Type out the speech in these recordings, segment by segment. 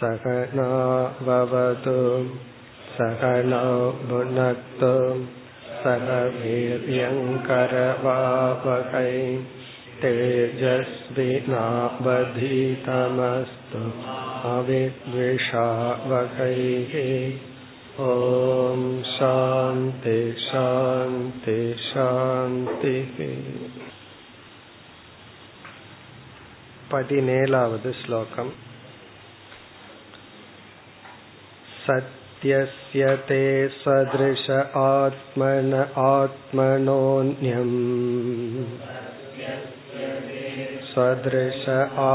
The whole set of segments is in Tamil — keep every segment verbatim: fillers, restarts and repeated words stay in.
சகநா பவது சகனோ புனக்து சக வீர்யம் கரவாவகை தேஜஸ்வி நாவதீதமஸ்து அவித்விஷாவகை. ஓம் சாந்தி சாந்தி சாந்தி. பதினேழாவது ஸ்லோகம். சத்யஸ்ய தே சத்ருஷ ஆத்மன ஆத்மனோன்யம் சத்ருஷ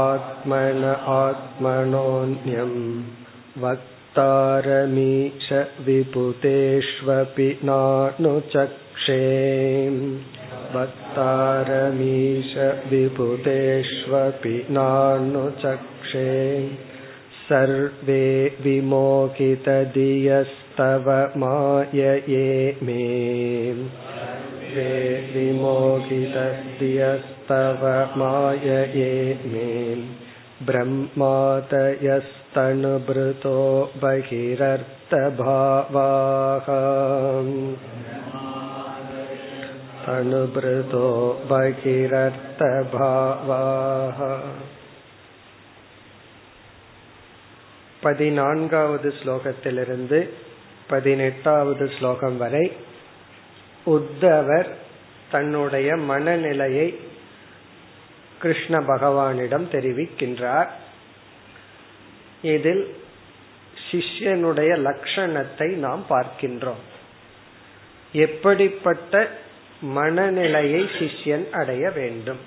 ஆத்மன ஆத்மனோன்யம் வக்தாரமீஷ விபுதேஷ்வபி நானுசக்ஷே வக்தாரமீஷ விபுதேஷ்வபி நானுசக்ஷே சர்வே விமோகிததியஸ்தவ மாயயே மே சர்வே விமோகிததியஸ்தவ மாயயே மே பிரம்மாதயஸ்தனுப்ருதோ பகிரர்த்தபாவாஹ தனுப்ருதோ பகிரர்த்தபாவாஹ. பதினான்காவது ஸ்லோகத்திலிருந்து பதினெட்டாவது ஸ்லோகம் வரை உத்தவர் தன்னுடைய மனநிலையை கிருஷ்ண பகவானிடம் தெரிவிக்கின்றார். இதில் சிஷ்யனுடைய லட்சணத்தை நாம் பார்க்கின்றோம். எப்படிப்பட்ட மனநிலையை சிஷ்யன் அடைய வேண்டும்,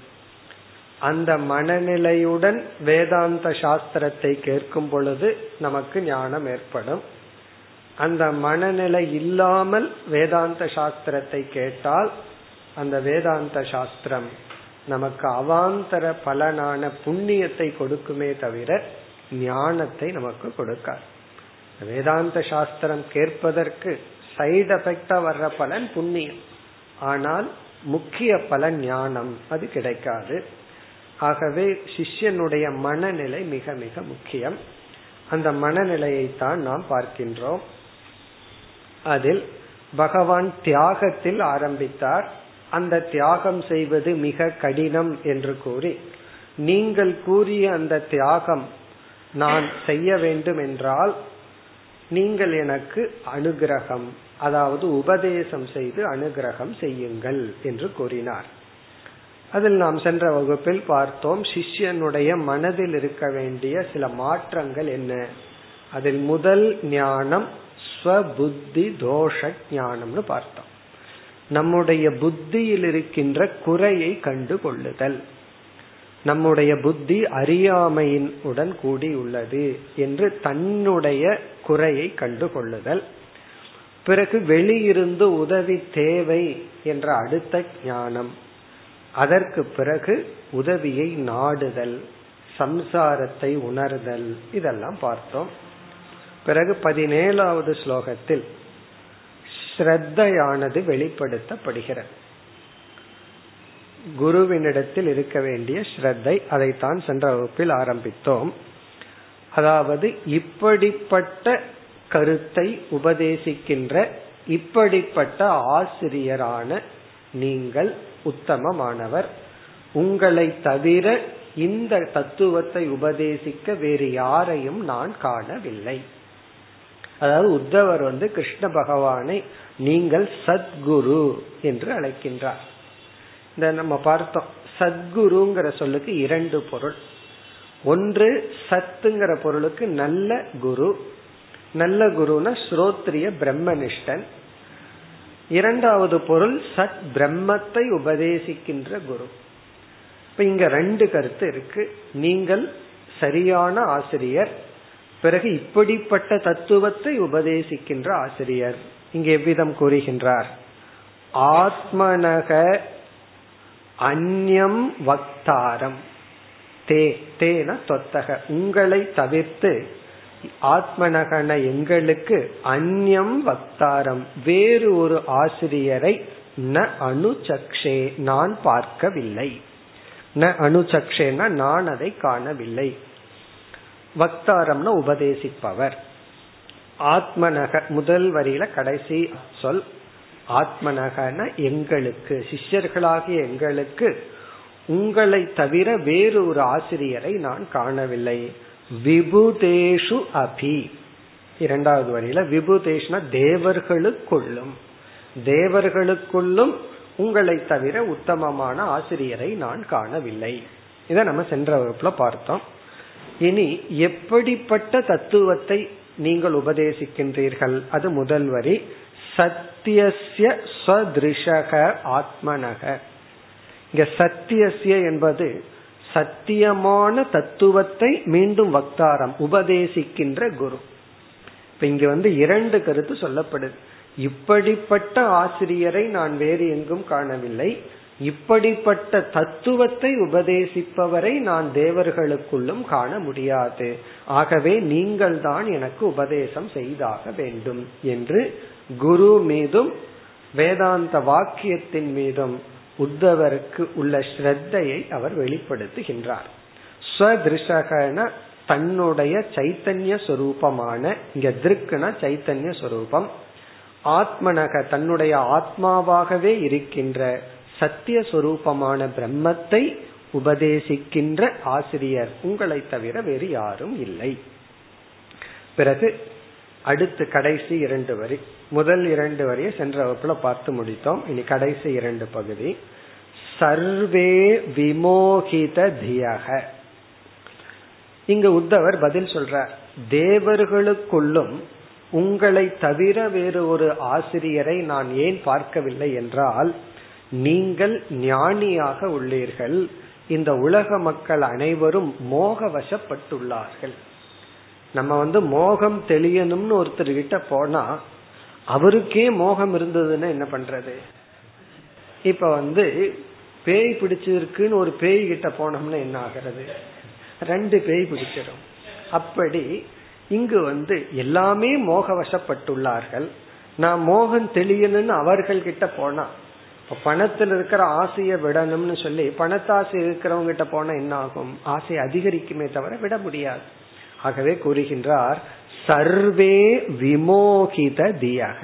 அந்த மனநிலையுடன் வேதாந்த சாஸ்திரத்தை கேட்கும் பொழுது நமக்கு ஞானம் ஏற்படும். அந்த மனநிலை இல்லாமல் வேதாந்த சாஸ்திரத்தை கேட்டால் அந்த வேதாந்த சாஸ்திரம் நமக்கு அவாந்தர பலனான புண்ணியத்தை கொடுக்குமே தவிர ஞானத்தை நமக்கு கொடுக்காது. வேதாந்த சாஸ்திரம் கேட்பதற்கு சைடு எஃபெக்டா வர்ற பலன் புண்ணியம், ஆனால் முக்கிய பலன் ஞானம் அது கிடைக்காது. ஆகவே சிஷ்யனுடைய மனநிலை மிக மிக முக்கியம். அந்த மனநிலையை தான் நாம் பார்க்கின்றோம். அதில் பகவான் தியாகத்தில் ஆரம்பித்தார். அந்த தியாகம் செய்வது மிக கடினம் என்று கூறி, நீங்கள் கூறிய அந்த தியாகம் நான் செய்ய வேண்டும் என்றால் நீங்கள் எனக்கு அனுகிரகம், அதாவது உபதேசம் செய்து அனுகிரகம் செய்யுங்கள் என்று கூறினார். அதில் நாம் சென்ற வகுப்பில் பார்த்தோம் சிஷ்யனுடைய மனதில் இருக்க வேண்டிய சில மாற்றங்கள் என்ன. அதில் முதல் ஞானம் ஸ்வபுத்தி தோஷ ஞானம்னு பார்த்தோம். நம்முடைய புத்தியில் இருக்கின்ற குறையை கண்டு கொள்ளுதல். நம்முடைய புத்தி அறியாமையின் உடன் கூடியுள்ளது என்று தன்னுடைய குறையை கண்டு கொள்ளுதல். பிறகு வெளியிருந்து உதவி தேவை என்ற அடுத்த ஞானம். அதற்கு பிறகு உதவியை நாடுதல், சம்சாரத்தை உணர்தல், இதெல்லாம் பார்த்தோம். பிறகு பதினேழாவது ஸ்லோகத்தில் ஸ்ரத்தையானது வெளிப்படுத்தப்படுகிறது. குருவினிடத்தில் இருக்க வேண்டிய ஸ்ரத்தை, அதைத்தான் சென்ற வகுப்பில் ஆரம்பித்தோம். அதாவது இப்படிப்பட்ட கருத்தை உபதேசிக்கின்ற இப்படிப்பட்ட ஆசிரியரான நீங்கள் உத்தமமானவர். உங்களை தவிர இந்த தத்துவத்தை உபதேசிக்க வேறு யாரையும் நான் காணவில்லை. அதாவது உத்தவர் வந்து கிருஷ்ண பகவானை நீங்கள் சத்குரு என்று அழைக்கின்றார். இத நம்ம பார்த்தோம். சத்குருங்கிற சொல்லுக்கு இரண்டு பொருள். ஒன்று சத்துங்கிற பொருளுக்கு நல்ல குரு, நல்ல குருன்னா ஸ்ரோத்ரிய பிரம்மனிஷ்டன். இரண்டாவது பொருள் சத் பிரம்மத்தை உபதேசிக்கின்ற குரு. இப்ப இங்க ரெண்டு கருத்து இருக்கு. நீங்கள் சரியான ஆசிரியர், பிறகு இப்படிப்பட்ட தத்துவத்தை உபதேசிக்கின்ற ஆசிரியர். இங்க எவ்விதம் கூறுகின்றார்? ஆத்மனக அந்யம் வக்தாரம் தே தேன தொத்தக, உங்களை தவிர்த்து ஆத்மனகன எங்களுக்கு அந்யம் வக்தாரம் வேறு ஒரு ஆசிரியரை ந அனுசக்ஷே நான் பார்க்கவில்லை. ந அனுசக்ஷேனா நான் அதை காணவில்லை. வக்தாரம்னா உபதேசிப்பவர். ஆத்மனக முதல் வரியில கடைசி சொல் ஆத்மனகன எங்களுக்கு, சிஷ்யர்களாகிய எங்களுக்கு உங்களை தவிர வேறு ஒரு ஆசிரியரை நான் காணவில்லை. விபுதேஷு அபி, இரண்டாவது வரியில விபுதேஷ்னா தேவர்களுக்குள்ளும், தேவர்களுக்குள்ளும் உங்களை தவிர உத்தமமான ஆசிரியரை நான் காணவில்லை. இதை நம்ம சென்ற வகுப்புல பார்த்தோம். இனி எப்படிப்பட்ட தத்துவத்தை நீங்கள் உபதேசிக்கின்றீர்கள்? அது முதல் வரி. சத்தியஸ்ய ஸ்வத்ருஷக ஆத்மனக. இங்க சத்தியஸ்ய என்பது சத்தியமான தத்துவத்தை மீண்டும் வக்தாரம் உபதேசிக்கின்ற குரு. இப்ப இங்க வந்து இரண்டு கருத்து சொல்லப்படுது. இப்படிப்பட்ட ஆசிரியரை நான் வேறு எங்கும் காணவில்லை, இப்படிப்பட்ட தத்துவத்தை உபதேசிப்பவரை நான் தேவர்களுக்குள்ளும் காண முடியாது, ஆகவே நீங்கள் தான் எனக்கு உபதேசம் செய்தாக வேண்டும் என்று குரு மீதும் வேதாந்த வாக்கியத்தின் மீதும் உத்தவருக்கு உள்ள ஸ்ரத்தையை அவர் வெளிப்படுத்துகின்றார். ஸ்வதிருஷகன தன்னுடைய சைத்தன்ய சொரூபமான, இங்க திருக்குனா சைத்தன்ய சொரூபம், ஆத்மனக தன்னுடைய ஆத்மாவாகவே இருக்கின்ற சத்திய சொரூபமான பிரம்மத்தை உபதேசிக்கின்ற ஆசிரியர் உங்களை தவிர வேறு யாரும் இல்லை. பிறகு அடுத்து கடைசி இரண்டு வரி. முதல் இரண்டு வரியை சென்ற வகுப்புல பார்த்து முடித்தோம். இனி கடைசி இரண்டு பகுதி. சர்வே விமோகித தியாக. இங்கு உத்தவர் பதில் சொல்றார், தேவர்களுக்குள்ளும் உங்களை தவிர வேறு ஒரு ஆசிரியரை நான் ஏன் பார்க்கவில்லை என்றால், நீங்கள் ஞானியாக உள்ளீர்கள், இந்த உலக மக்கள் அனைவரும் மோகவசப்பட்டுள்ளார்கள். நம்ம வந்து மோகம் தெளியணும்னு ஒருத்தர் கிட்ட போனா அவருக்கே மோகம் இருந்ததுன்னா என்ன பண்றது? இப்ப வந்து பேய் பிடிச்சிருக்குன்னு ஒரு பேய் கிட்ட போனோம்னா என்ன ஆகிறது? ரெண்டு பேய் பிடிச்சிடும். அப்படி இங்கு வந்து எல்லாமே மோகவசப்பட்டுள்ளார்கள். நான் மோகம் தெளியணும்னு அவர்கள் கிட்ட போனா, பணத்தில் இருக்கிற ஆசையை விடணும்னு சொல்லி பணத்தாசை இருக்கிறவங்க கிட்ட போனா என்ன ஆகும்? ஆசை அதிகரிக்குமே தவிர விட முடியாது. ஆகவே கூறுகின்றார், சர்வே விமோகித தியாக.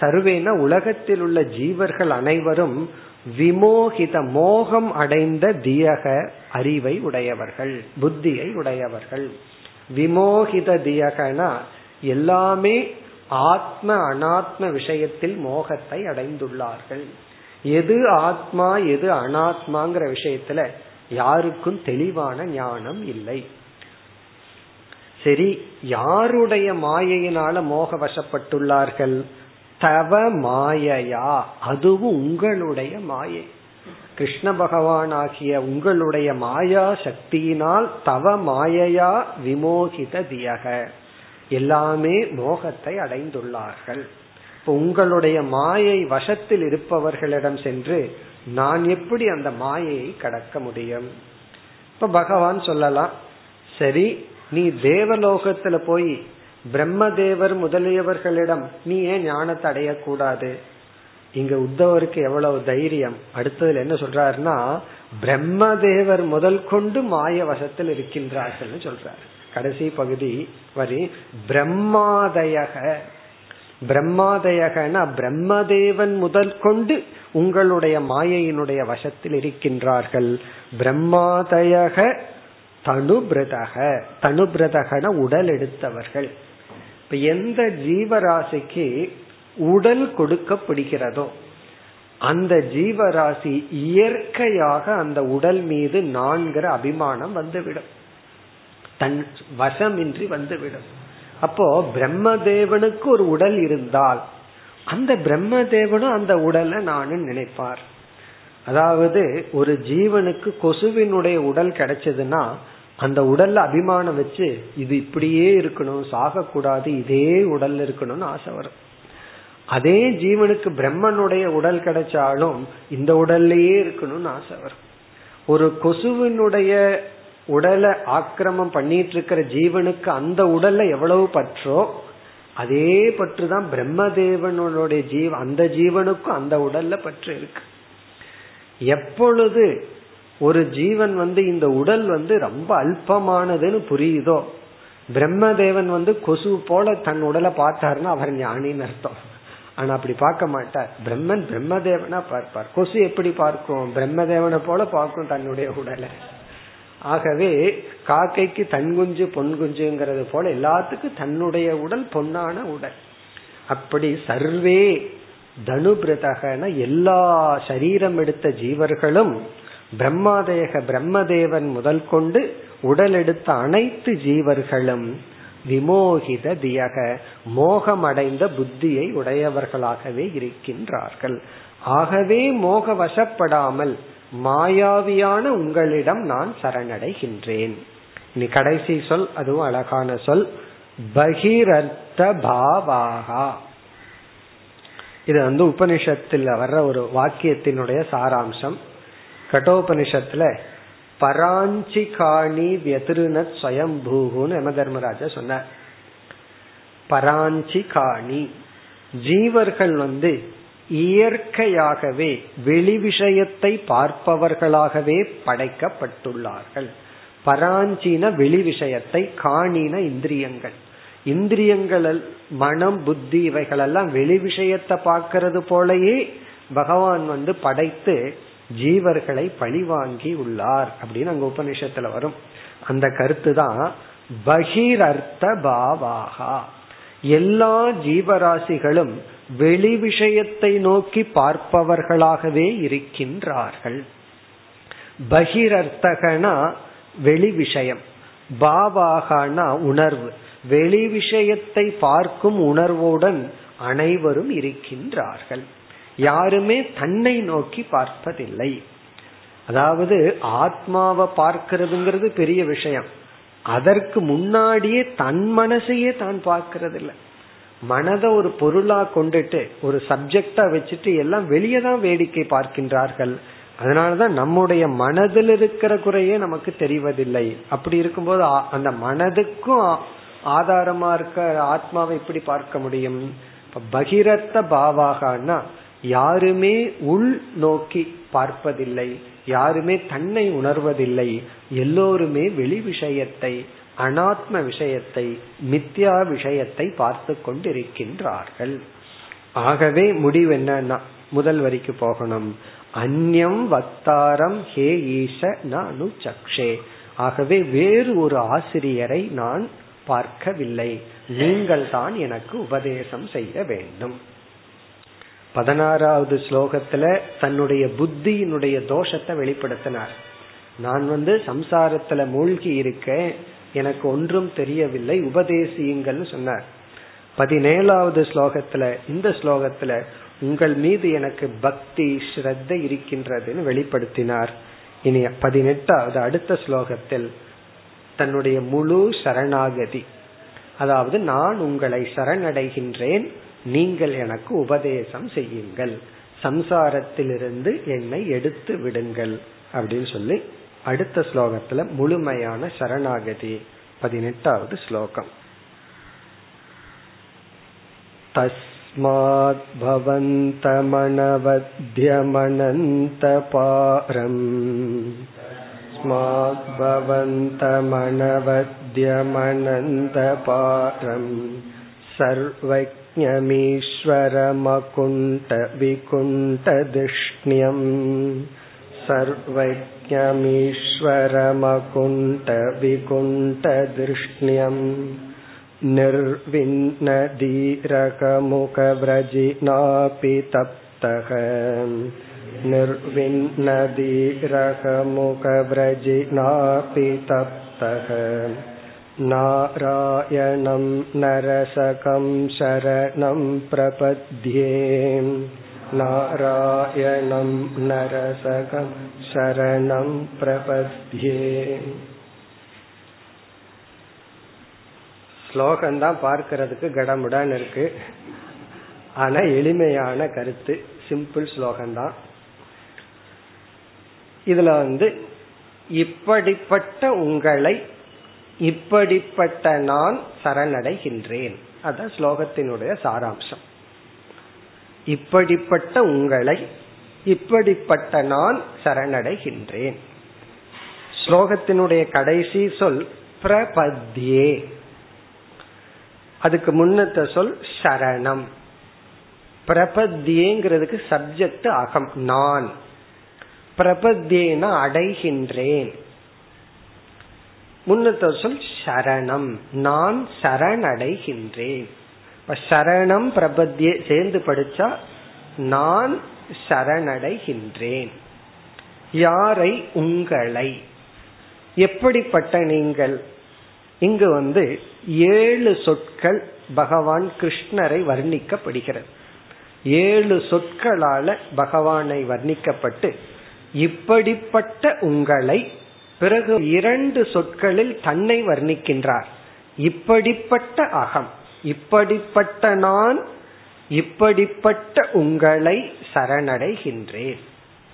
சர்வேனா உலகத்தில் உள்ள ஜீவர்கள் அனைவரும், விமோகித மோகம் அடைந்த, தியாக அறிவை உடையவர்கள், புத்தியை உடையவர்கள். விமோகித தியகனா எல்லாமே ஆத்ம அனாத்ம விஷயத்தில் மோகத்தை அடைந்துள்ளார்கள். எது ஆத்மா எது அனாத்மாங்கிற விஷயத்துல யாருக்கும் தெளிவான ஞானம் இல்லை. சரி, யாருடைய மாயையினால மோக வசப்பட்டுள்ளார்கள்? தவ மாயையா, அதுவும் உங்களுடைய மாயை. கிருஷ்ண பகவான் ஆகிய உங்களுடைய மாயா சக்தியினால் தவ மாயையா விமோகித தியக, எல்லாமே மோகத்தை அடைந்துள்ளார்கள். உங்களுடைய மாயை வசத்தில் இருப்பவர்களிடம் சென்று நான் எப்படி அந்த மாயையை கடக்க முடியும்? இப்ப பகவான் சொல்லலாம், சரி நீ தேவலோகத்துல போய் பிரம்மதேவர் முதலியவர்களிடம் நீ ஏன் ஞானத்தை அடையக்கூடாது? இங்க உத்தவருக்கு எவ்வளவு தைரியம்! அடுத்ததுல என்ன சொல்றாருன்னா, பிரம்மதேவர் முதல் கொண்டு மாய வசத்தில் இருக்கின்றார்கள் சொல்றாரு. கடைசி பகுதி வரி. பிரம்மாதயக, பிரம்மாதயகனா பிரம்மதேவன் முதல் கொண்டு உங்களுடைய மாயையினுடைய வசத்தில் இருக்கின்றார்கள். பிரம்மாதயக தனுபிரதக, தனுபிரதகன உடல் எடுத்தவர்கள். இப்ப எந்த ஜீவராசிக்கு உடல் கொடுக்கப்படுகிறதோ அந்த ஜீவராசி இயற்கையாக அந்த உடல் மீது நான்கிற அபிமானம் வந்துவிடும், தன் வசமின்றி வந்துவிடும். அப்போ பிரம்மதேவனுக்கு ஒரு உடல் இருந்தால் அந்த பிரம்மதேவனும் அந்த உடலை நானும் நினைப்பார். அதாவது ஒரு ஜீவனுக்கு கொசுவினுடைய உடல் கிடைச்சதுன்னா அந்த உடல்ல அபிமானம் வச்சு இது இப்படியே இருக்கணும், சாகக்கூடாது, இதே உடல் இருக்கணும்னு ஆசை வரும். அதே ஜீவனுக்கு பிரம்மனுடைய உடல் கிடைச்சாலும் இந்த உடல்லையே இருக்கணும்னு ஆசை வரும். ஒரு கொசுவினுடைய உடலை ஆக்கிரமம் பண்ணிட்டு இருக்கிற ஜீவனுக்கு அந்த உடல்ல எவ்வளவு பற்றோ அதே பற்றுதான் பிரம்மதேவனுடைய ஜீவ அந்த ஜீவனுக்கும் அந்த உடல்ல பற்று இருக்கு. எப்பொழுது ஒரு ஜீவன் வந்து இந்த உடல் வந்து ரொம்ப அல்பமானதுன்னு புரியுதோ, பிரம்மதேவன் வந்து கொசு போல தன் உடலை பார்த்தாருன்னா அவர் ஞானின்னு அர்த்தம். ஆனா அப்படி பார்க்க மாட்டார். பிரம்மன் பிரம்மதேவனா பார்ப்பார். கொசு எப்படி பார்க்கும்? பிரம்மதேவனை போல பார்க்கும் தன்னுடைய உடலை. ஆகவே காக்கைக்கு தன் குஞ்சு பொன் குஞ்சுங்கிறது போல எல்லாத்துக்கும் தன்னுடைய உடல் பொன்னான உடல். அப்படி சர்வே தனுபிரதகன எல்லா சரீரம் எடுத்த ஜீவர்களும், பிரம்மதேக பிரம்மதேவன் முதல் கொண்டு உடல் எடுத்த அனைத்து ஜீவர்களும் விமோகித தியக மோகமடைந்த புத்தியை உடையவர்களாகவே இருக்கின்றார்கள். ஆகவே மோக வசப்படாமல் மாயாவியான உங்களிடம் நான் சரணடைகின்றேன். இனி கடைசி சொல், அதுவும் அழகான சொல், பகிரர்த்த பாவாகா. இது வந்து உபனிஷத்தில் வர்ற ஒரு வாக்கியத்தினுடைய சாராம்சம். கட்டோபனிஷத்துல பராஞ்சி காணி வெதிருநத் ஸ்வயம்பூன்னு யம தர்மராஜா சொன்னார். பராஞ்சி காணி, ஜீவர்கள் வந்து இயற்கையாகவே வெளி விஷயத்தை பார்ப்பவர்களாகவே படைக்கப்பட்டுள்ளார்கள். பராஞ்சின வெளி விஷயத்தை, காணின இந்திரியங்கள். இந்திரியங்கள் மனம் புத்தி இவைகளெல்லாம் வெளி விஷயத்தை பார்க்கறது போலயே பகவான் வந்து படைத்து ஜீவர்களை பழிவாங்கி உள்ளார் அப்படின்னு அங்க உபநிஷத்துல வரும். அந்த கருத்து தான் பகிரர்த்த பாவாகா. எல்லா ஜீவராசிகளும் வெளி விஷயத்தை நோக்கி பார்ப்பவர்களாகவே இருக்கின்றார்கள். பகிரர்த்தகனா வெளி விஷயம், பாவாகனா உணர்வு. வெளி விஷயத்தை பார்க்கும் உணர்வுடன் அனைவரும் இருக்கின்றார்கள். யாருமே தன்னை நோக்கி பார்ப்பதில்லை. அதாவது ஆத்மாவை பார்க்கிறதுங்கிறது பெரிய விஷயம். அதற்கு முன்னாடியே தன் மனசையே தான் பார்க்கறது இல்லை. மனதை ஒரு பொருளா கொண்டுட்டு, ஒரு சப்ஜெக்டா வச்சுட்டு எல்லாம் வெளியே தான் வேடிக்கை பார்க்கின்றார்கள். அதனாலதான் நம்முடைய மனதில் இருக்கிற குறையே நமக்கு தெரிவதில்லை. அப்படி இருக்கும்போது அந்த மனதுக்கும் ஆதாரமா இருக்க ஆத்மாவை எப்படி பார்க்க முடியும்? பகிரத்த பாவாகனா யாருமே உள் நோக்கி பார்ப்பதில்லை, யாருமே தன்னை உணர்வதில்லை, எல்லோருமே வெளி விஷயத்தை, அனாத்ம விஷயத்தை, மித்யா விஷயத்தை பார்த்து கொண்டிருக்கின்றார்கள். ஆகவே முடிவு என்னன்னா, முதல் வரிக்கு போகணும். அந்யம் வக்தாரம் ஹே ஈஷ நானு சக்ஷே. ஆகவே வேறு ஒரு ஆசிரியரை நான் பார்க்கவில்லை, நீங்கள் தான் எனக்கு உபதேசம் செய்ய வேண்டும். பதினாறாவது ஸ்லோகத்துல தன்னுடைய புத்தியினுடைய தோஷத்தை வெளிப்படுத்தினார். நான் வந்து சம்சாரத்துல மூழ்கி இருக்கேன், எனக்கு ஒன்றும் தெரியவில்லை, உபதேசியுங்கள் சொன்னார். பதினேழாவது ஸ்லோகத்துல, இந்த ஸ்லோகத்துல உங்கள் மீது எனக்கு பக்தி ஸ்ரத்தை இருக்கின்றதுன்னு வெளிப்படுத்தினார். இனி பதினெட்டாவது அடுத்த ஸ்லோகத்தில் தன்னுடைய முழு சரணாகதி, அதாவது நான் உங்களை சரணடைகின்றேன், நீங்கள் எனக்கு உபதேசம் செய்யுங்கள், சம்சாரத்திலிருந்து என்னை எடுத்து விடுங்கள் அப்படின்னு சொல்லி அடுத்த ஸ்லோகத்துல முழுமையான சரணாகதி. பதினெட்டாவது ஸ்லோகம். தஸ்மாத் பவந்த மனவத்யமனந்த பாரம் தஸ்மாத் பவந்த மனவத்யமனந்த பாரம் சர்வஜ்ஞமீஸ்வரமகுண்ட விகுண்ட திஷ்ணியம் சர்வஜ்ஞமீஸ்வரமகுண்ட விகுண்ட திஷ்ணியம் நிர்விண்ணதீரகமுகவ்ரஜிநாபிதப்தக நிர்விண்ணதீரகமுகவ்ரஜிநாபிதப்தக நாராயணம் நரசகம் சரணம் பிரபத்யே நாராயணம் நரசகம் சரணம் பிரபத்யே. ஸ்லோகம்தான் பார்க்கறதுக்கு கடமுடான்னு இருக்கு, ஆனா எளிமையான கருத்து, சிம்பிள் ஸ்லோகம்தான். இதுல வந்து இப்படிப்பட்ட உங்களை இப்படிப்பட்ட நான் சரணடைகின்றேன், அதான் ஸ்லோகத்தினுடைய சாராம்சம். இப்படிப்பட்ட உங்களை இப்படிப்பட்ட நான் சரணடைகின்றேன். ஸ்லோகத்தினுடைய கடைசி சொல் பிரபத்யே, அதுக்கு முன்னத்த சொல் சரணம். பிரபத்யேங்கிறதுக்கு சப்ஜெக்ட் அகம், நான். பிரபத்யேனா அடைகின்றேன். முன்னத்த சொல் சரணம், நான் சரணடைகின்றேன். சரணம் பிரபத்யே சேர்ந்து படிச்சா நான் சரணடைகின்றேன். யாரை? உங்களை. எப்படிப்பட்ட நீங்கள்? இங்கு வந்து ஏழு சொற்கள் பகவான் கிருஷ்ணரை வர்ணிக்கப்படுகிறது. ஏழு சொற்களால பகவானை வர்ணிக்கப்பட்டு இப்படிப்பட்ட உங்களை, பிறகு இரண்டு சொற்களில் தன்னை வர்ணிக்கின்றார். இப்படிப்பட்ட அகம், இப்படிப்பட்ட நான், இப்படிப்பட்ட உங்களை சரணடைகின்றேன்.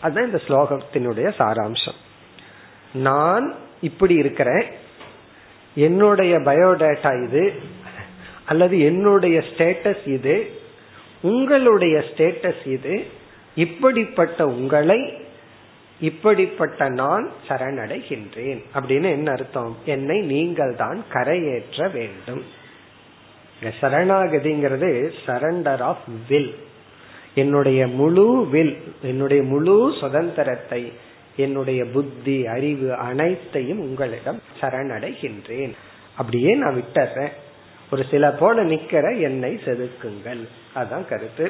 அதுதான் இந்த ஸ்லோகத்தினுடைய சாராம்சம். நான் இப்படி இருக்கிறேன், என்னுடைய பயோடேட்டா இது, அல்லது என்னுடைய ஸ்டேட்டஸ் இது, உங்களுடைய ஸ்டேட்டஸ் இது, இப்படிப்பட்ட உங்களை, இப்படிப்பட்ட நான் சரணடைகின்றேன். அப்படின்னு என்ன அர்த்தம்? என்னை நீங்கள் தான் கரையேற்ற வேண்டும். சரணாகதிங்கிறது சரண்டர் ஆஃப் வில். என்னுடைய முழு வில், என்னுடைய முழு சுதந்திரத்தை, என்னுடைய புத்தி, அறிவு அனைத்தையும் உங்களிடம் சரணடைகின்றேன். அப்படியே நான் விட்டுறேன். ஒரு சில போல நிக்கிற என்னை செதுக்குங்கள். அதான் கருத்து.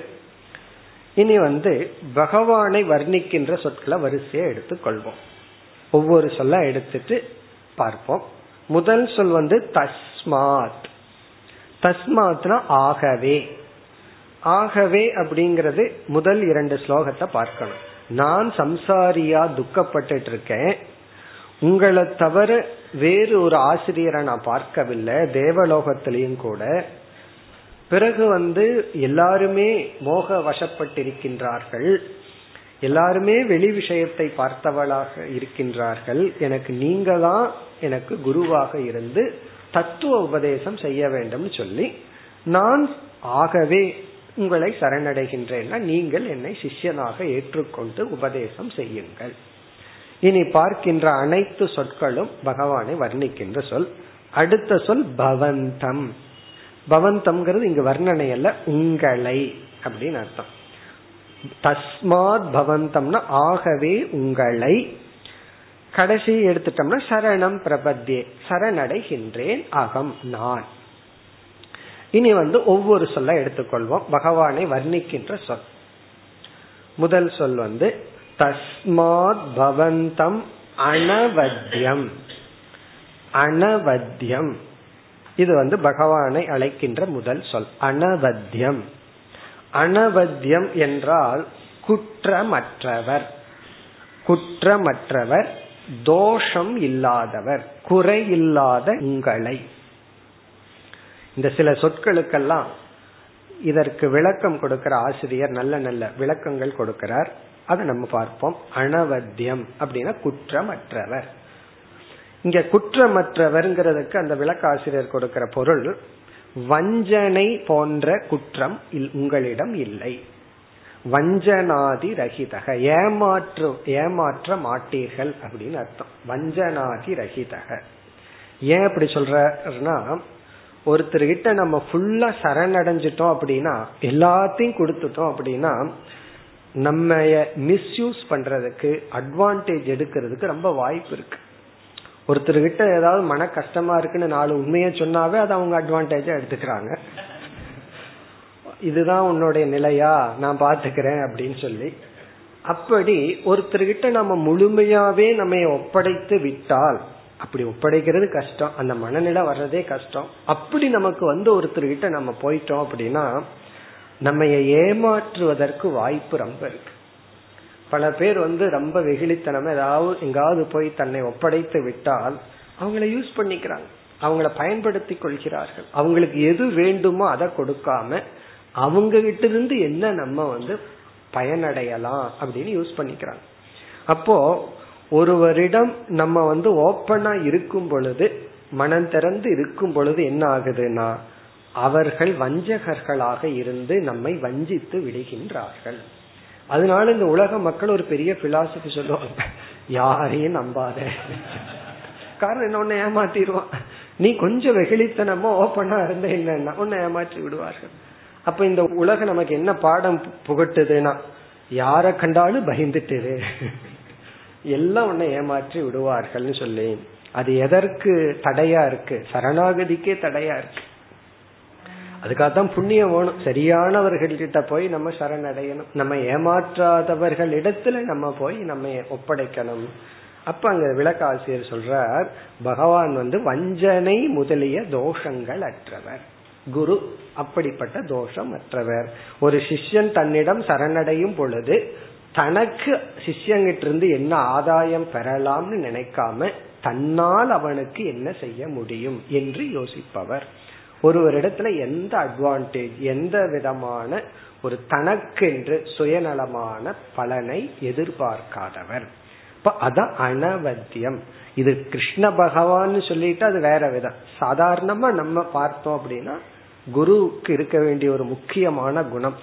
இனி வந்து பகவானை வர்ணிக்கின்ற சொற்களை வரிசையை எடுத்துக்கொள்வோம். ஒவ்வொரு சொல்ல எடுத்துட்டு பார்ப்போம். முதல் சொல் வந்து தஸ்மாத். தஸ்மாத்னா ஆகவே. ஆகவே அப்படிங்கிறது முதல் இரண்டு ஸ்லோகத்தை பார்க்கணும். நான் சம்சாரியா துக்கப்பட்டு இருக்கேன், உங்களை தவிர வேறு ஒரு ஆசிரியரை நான் பார்க்கவில்லை தேவலோகத்திலையும் கூட. பிறகு வந்து எல்லாருமே மோக வசப்பட்டிருக்கின்றார்கள், எல்லாருமே வெளி விஷயத்தை பார்த்தவளாக இருக்கின்றார்கள். எனக்கு நீங்க தான் எனக்கு குருவாக இருந்து தத்துவ உபதேசம் செய்ய வேண்டும் சொல்லி, நான் ஆகவே உங்களை சரணடைகின்றேன்னா நீங்கள் என்னை சிஷ்யனாக ஏற்றுக்கொண்டு உபதேசம் செய்யுங்கள். இனி பார்க்கின்ற அனைத்து சொற்களும் பகவானை வர்ணிக்கின்ற சொல். அடுத்த சொல் பவந்தம். பவந்தம்ங்கிறது இங்கு வர்ணனை அல்ல, உங்களை அப்படின்னு அர்த்தம். தஸ்மாத் பவந்தம்னா ஆகவே உங்களை. கடைசி எடுத்துட்டோம்னா சரணம் பிரபத்யே, சரணடைகின்றேன் அகம், நான். இனி வந்து ஒவ்வொரு சொல்ல எடுத்துக்கொள்வோம், பகவானை வர்ணிக்கின்ற சொல். முதல் சொல் வந்து தஸ்மாத் பவந்தம் அனவத்யம். அனவத்யம் இது வந்து பகவானை அழைக்கின்ற முதல் சொல். அனவத்யம். அனவத்யம் என்றால் குற்றமற்றவர். குற்றமற்றவர், தோஷம் இல்லாதவர், குறை இல்லாத உங்களை. இந்த சில சொற்களுக்கெல்லாம் இதற்கு விளக்கம் கொடுக்கிற ஆசிரியர் நல்ல நல்ல விளக்கங்கள் கொடுக்கிறார், அதை நம்ம பார்ப்போம். அனவத்தியம் அப்படின்னா குற்றமற்றவர். இங்க குற்றமற்றவர்ங்கிறதுக்கு அந்த விளக்க ஆசிரியர் கொடுக்கிற பொருள், வஞ்சனை போன்ற குற்றம் உங்களிடம் இல்லை. வஞ்சனாதி ரஹிதக, ஏமாற்று ஏமாற்ற மாட்டீர்கள் அப்படின்னு அர்த்தம். வஞ்சனாதி ரஹிதக. ஏன் அப்படி சொல்றன்னா, ஒருத்தர்கிட்ட நம்ம ஃபுல்லா சரணடைஞ்சிட்டோம் அப்படின்னா, எல்லாத்தையும் கொடுத்துட்டோம் அப்படின்னா, நம்ம மிஸ்யூஸ் பண்றதுக்கு, அட்வான்டேஜ் எடுக்கிறதுக்கு ரொம்ப வாய்ப்பு இருக்கு. ஒருத்தர்கிட்ட ஏதாவது மன கஷ்டமா இருக்குன்னு நாலு உண்மையை சொன்னாவே அதை அவங்க அட்வான்டேஜா எடுத்துக்கிறாங்க. இதுதான் உன்னுடைய நிலையா, நான் பாத்துக்கிறேன் அப்படின்னு சொல்லி. அப்படி ஒருத்தர்கிட்ட நம்ம முழுமையாவே நம்ம ஒப்படைத்து விட்டால், அப்படி ஒப்படைக்கிறது கஷ்டம், அந்த மனநிலை வர்றதே கஷ்டம். அப்படி நமக்கு வந்து ஒருத்தர்கிட்ட நம்ம போயிட்டோம் அப்படின்னா நம்ம ஏமாற்றுவதற்கு வாய்ப்பு ரொம்ப இருக்கு. பல பேர் வந்து ரொம்ப வெகுளித்தனமா ஏதாவது எங்காவது போய் தன்னை ஒப்படைத்து விட்டால் அவங்கள யூஸ் பண்ணிக்கிறாங்க, அவங்கள பயன்படுத்தி கொள்கிறார்கள். அவங்களுக்கு எது வேண்டுமோ அதை கொடுக்காம அவங்க கிட்ட இருந்து என்ன நம்ம வந்து பயனடையலாம் அப்படின்னு யூஸ் பண்ணிக்கிறாங்க. அப்போ ஒருவரிடம் நம்ம வந்து ஓப்பனா இருக்கும் பொழுது, மனம் திறந்து இருக்கும் பொழுது என்ன ஆகுதுன்னா, அவர்கள் வஞ்சகர்களாக இருந்து நம்மை வஞ்சித்து விடுகின்றார்கள். அதனால இந்த உலக மக்கள் ஒரு பெரிய பிலாசபி சொல்லுவாங்க, யாரையும் நம்பாத. காரணம் என்ன, உன்னை ஏமாத்திடுவான். நீ கொஞ்சம் வெகுளித்தனமா ஓப்பனா இருந்த என்னன்னா உன்னை ஏமாற்றி விடுவார்கள். அப்ப இந்த உலகம் நமக்கு என்ன பாடம் புகட்டுதுன்னா, யார கண்டாலும் பயந்துட்டுது, எல்லாம் உன்னை ஏமாற்றி விடுவார்கள் சொல்லி. அது எதற்கு தடையா இருக்கு? சரணாகதிக்கே தடையா இருக்கு. அதுக்காகத்தான் புண்ணியம் வேணும், சரியானவர்கள்கிட்ட போய் நம்ம சரணடையணும், நம்ம ஏமாற்றாதவர்கள் இடத்துல நம்ம போய் நம்ம ஒப்படைக்கணும். அப்ப அங்க விளக்க ஆசிரியர் சொல்றார், பகவான் வந்து வஞ்சனை முதலிய தோஷங்கள் அற்றவர். குரு அப்படிப்பட்ட தோஷம் அற்றவர். ஒரு சிஷ்யன் தன்னிடம் சரணடையும் பொழுது தனக்கு சிஷ்யங்கிட்ட இருந்து என்ன ஆதாயம் பெறலாம்னு நினைக்காம தன்னால் அவனுக்கு என்ன செய்ய முடியும் என்று யோசிப்பவர். ஒருவரிடத்துல எந்த அட்வான்டேஜ், எந்த விதமான ஒரு தனக்கென்று சுயநலமான பலனை எதிர்பார்க்காதவர். இப்ப அதான் அனவத்தியம். இது கிருஷ்ண பகவான் சொல்லிட்டு அது வேற விதம். சாதாரணமா நம்ம பார்த்தோம் அப்படின்னா குருவுக்கு இருக்க வேண்டிய ஒரு முக்கியமான குணம்.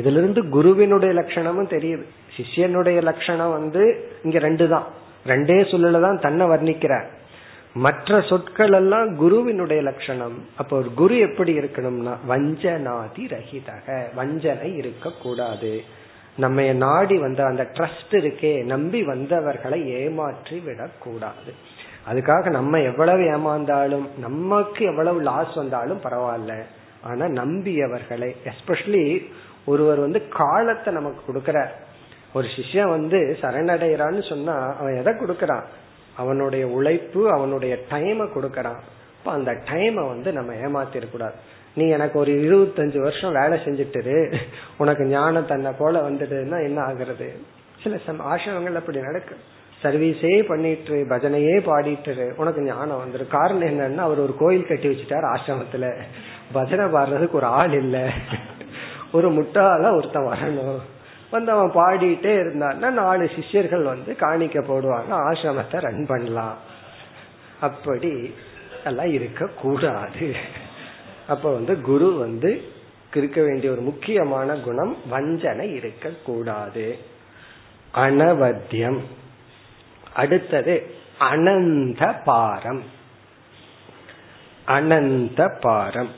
இதுல இருந்து குருவினுடைய லட்சணமும் தெரியுது. சிஷ்யனுடைய லட்சணம் வந்து இங்க ரெண்டு தான், ரெண்டே சொல்லலதான் தன்னை வர்ணிக்கிறார். மற்ற சொற்கள் எல்லாம் குருவினுடைய லட்சணம். அப்ப ஒரு குரு எப்படி இருக்கணும்னா வஞ்சனாதி ரஹிதக, வஞ்சனை இருக்க கூடாது. நம்ம நாடி வந்த அந்த ட்ரஸ்ட் இருக்கே, நம்பி வந்தவர்களை ஏமாற்றி விடக் கூடாது. அதுக்காக நம்ம எவ்வளவு ஏமாந்தாலும் நமக்கு எவ்வளவு லாஸ் வந்தாலும் பரவாயில்ல, ஆனா நம்பியவர்களை, எஸ்பெஷலி ஒருவர் வந்து காலத்தை நமக்கு கொடுக்கறார். ஒரு சிஷ்யன் வந்து சரணடைகிறான்னு சொன்னா அவன் எதை கொடுக்கறான்? அவனுடைய உழைப்பு, அவனுடைய டைமை கொடுக்கறான். அப்ப அந்த டைமை வந்து நம்ம ஏமாத்திடக்கூடாது. நீ எனக்கு ஒரு இருபத்தஞ்சு வருஷம் வேலை செஞ்சுட்டு உனக்கு ஞானம் தன்னை போல வந்துடுதுன்னா என்ன ஆகுறது? சில சம் ஆசிரமங்கள் அப்படி நடக்கும். சர்வீஸே பண்ணிட்டு பஜனையே பாடிட்டு உனக்கு ஞானம் வந்துடும். காரணம் என்னன்னா அவர் ஒரு கோயில் கட்டி வச்சுட்டார் ஆசிரமத்துல, பஜனை பாடுறதுக்கு ஒரு ஆள் இல்லை, ஒரு முட்டாளா ஒருத்தன் வரணும். வந்து அவன் பாடிட்டே இருந்தான்னா நாலு சிஷ்யர்கள் வந்து காணிக்க போடுவாங்க, ஆசிரமத்தை ரன் பண்ணலாம். அப்படி எல்லாம் இருக்க கூடாது. அப்ப வந்து குரு வந்து இருக்க வேண்டிய ஒரு முக்கியமான குணம் வஞ்சனை இருக்க கூடாது. அனவத்தியம். அடுத்தது அனந்த பாரம். அனந்த பாரம்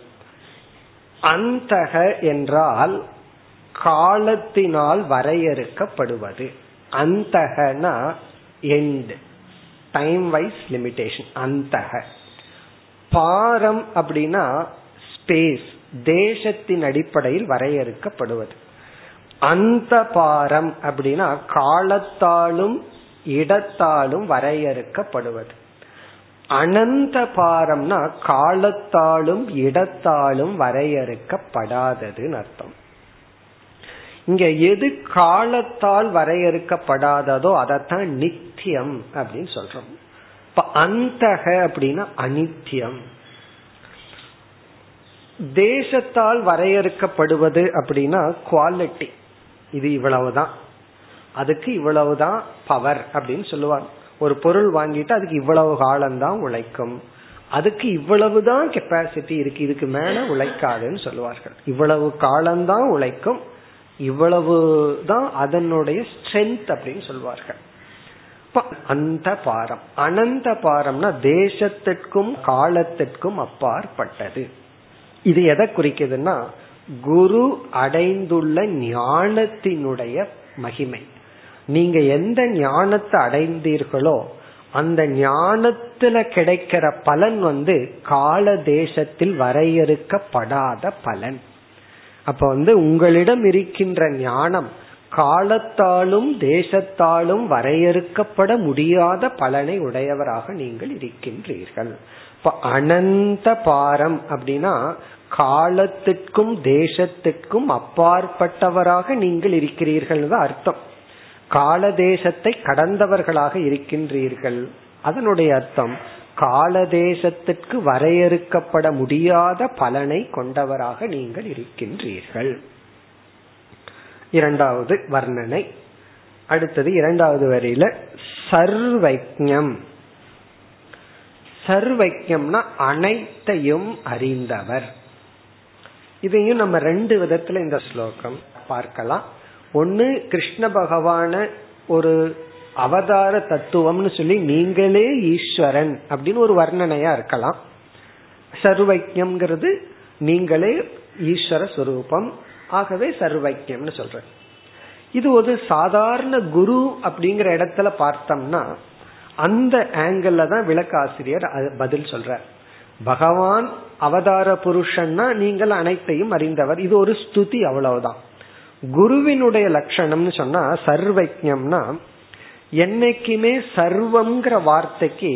அந்தக என்றால் காலத்தினால் வரையறுக்கப்படுவது. அந்தகனா எண்ட், டைம் வைஸ் லிமிடேஷன். அந்தக பாரம் அப்படின்னா ஸ்பேஸ், தேசத்தின் அடிப்படையில் வரையறுக்கப்படுவது. அந்த பாரம் அப்படின்னா காலத்தாலும் இடத்தாலும் வரையறுக்கப்படுவது. அனந்த பாரம்னா காலத்தாலும் இடத்தாலும் வரையறுக்கப்படாததுன்னு அர்த்தம். இங்க எது காலத்தால் வரையறுக்கப்படாததோ அதத்தான் நித்தியம் அப்படின்னு சொல்றோம். இப்ப அந்தக அப்படின்னா அனித்தியம். தேசத்தால் வரையறுக்கப்படுவது அப்படின்னா குவாலிட்டி, இது இவ்வளவுதான், அதுக்கு இவ்வளவுதான் பவர் அப்படின்னு சொல்லுவாங்க. ஒரு பொருள் வாங்கிட்டு அதுக்கு இவ்வளவு காலம்தான் உழைக்கும், அதுக்கு இவ்வளவுதான் கெப்பாசிட்டி இருக்கு, இதுக்கு மேல உழைக்காதுன்னு சொல்லுவார்கள். இவ்வளவு காலம்தான் உழைக்கும், இவ்வளவுதான் அதனுடைய ஸ்ட்ரென்த் அப்படின்னு சொல்வார்கள். அந்த பாரம் அனந்த பாரம்னா தேசத்திற்கும் காலத்திற்கும் அப்பாற்பட்டது. இது எதை குறிக்குதுன்னா குரு அடைந்துள்ள ஞானத்தினுடைய மகிமை. நீங்க எந்த ஞானத்தை அடைந்தீர்களோ அந்த ஞானத்துல கிடைக்கிற பலன் வந்து கால தேசத்தில் வரையறுக்கப்படாத பலன். அப்ப வந்து உங்களிடம் இருக்கின்ற ஞானம் காலத்தாலும் தேசத்தாலும் வரையறுக்கப்பட முடியாத பலனை உடையவராக நீங்கள் இருக்கின்றீர்கள். இப்ப அனந்த பாரம் அப்படின்னா காலத்திற்கும் தேசத்திற்கும் அப்பாற்பட்டவராக நீங்கள் இருக்கிறீர்கள் அர்த்தம். கால தேசத்தை கடந்தவர்களாக இருக்கின்றீர்கள். அதனுடைய அர்த்தம் கால தேசத்திற்கு வரையறுக்கப்பட முடியாத பலனை கொண்டவராக நீங்கள் இருக்கின்றீர்கள். இரண்டாவது வர்ணனை. அடுத்தது இரண்டாவது வரையில சர்வைக்ஞம். சர்வைக்ஞம்னா அனைத்தையும் அறிந்தவர். இதையும் நம்ம ரெண்டு விதத்துல இந்த ஸ்லோகம் பார்க்கலாம். ஒன்னு கிருஷ்ண பகவான ஒரு அவதார தத்துவம்னு சொல்லி நீங்களே ஈஸ்வரன் அப்படின்னு ஒரு வர்ணனையா இருக்கலாம். சர்வைக்யம்ங்கிறது நீங்களே ஈஸ்வர சொரூபம், ஆகவே சர்வைக்யம்னு சொல்ற. இது ஒரு சாதாரண குரு அப்படிங்கிற இடத்துல பார்த்தோம்னா அந்த ஆங்கிள் தான் விளக்காசிரியர் பதில் சொல்ற. பகவான் அவதார புருஷன்னா நீங்கள் அனைத்தையும் அறிந்தவர், இது ஒரு ஸ்துதி, அவ்வளவுதான். குருவினுடைய லட்சணம்னு சொன்னா சர்வைக்யம்னா என்னைக்குமே சர்வம்ங்கிற வார்த்தைக்கு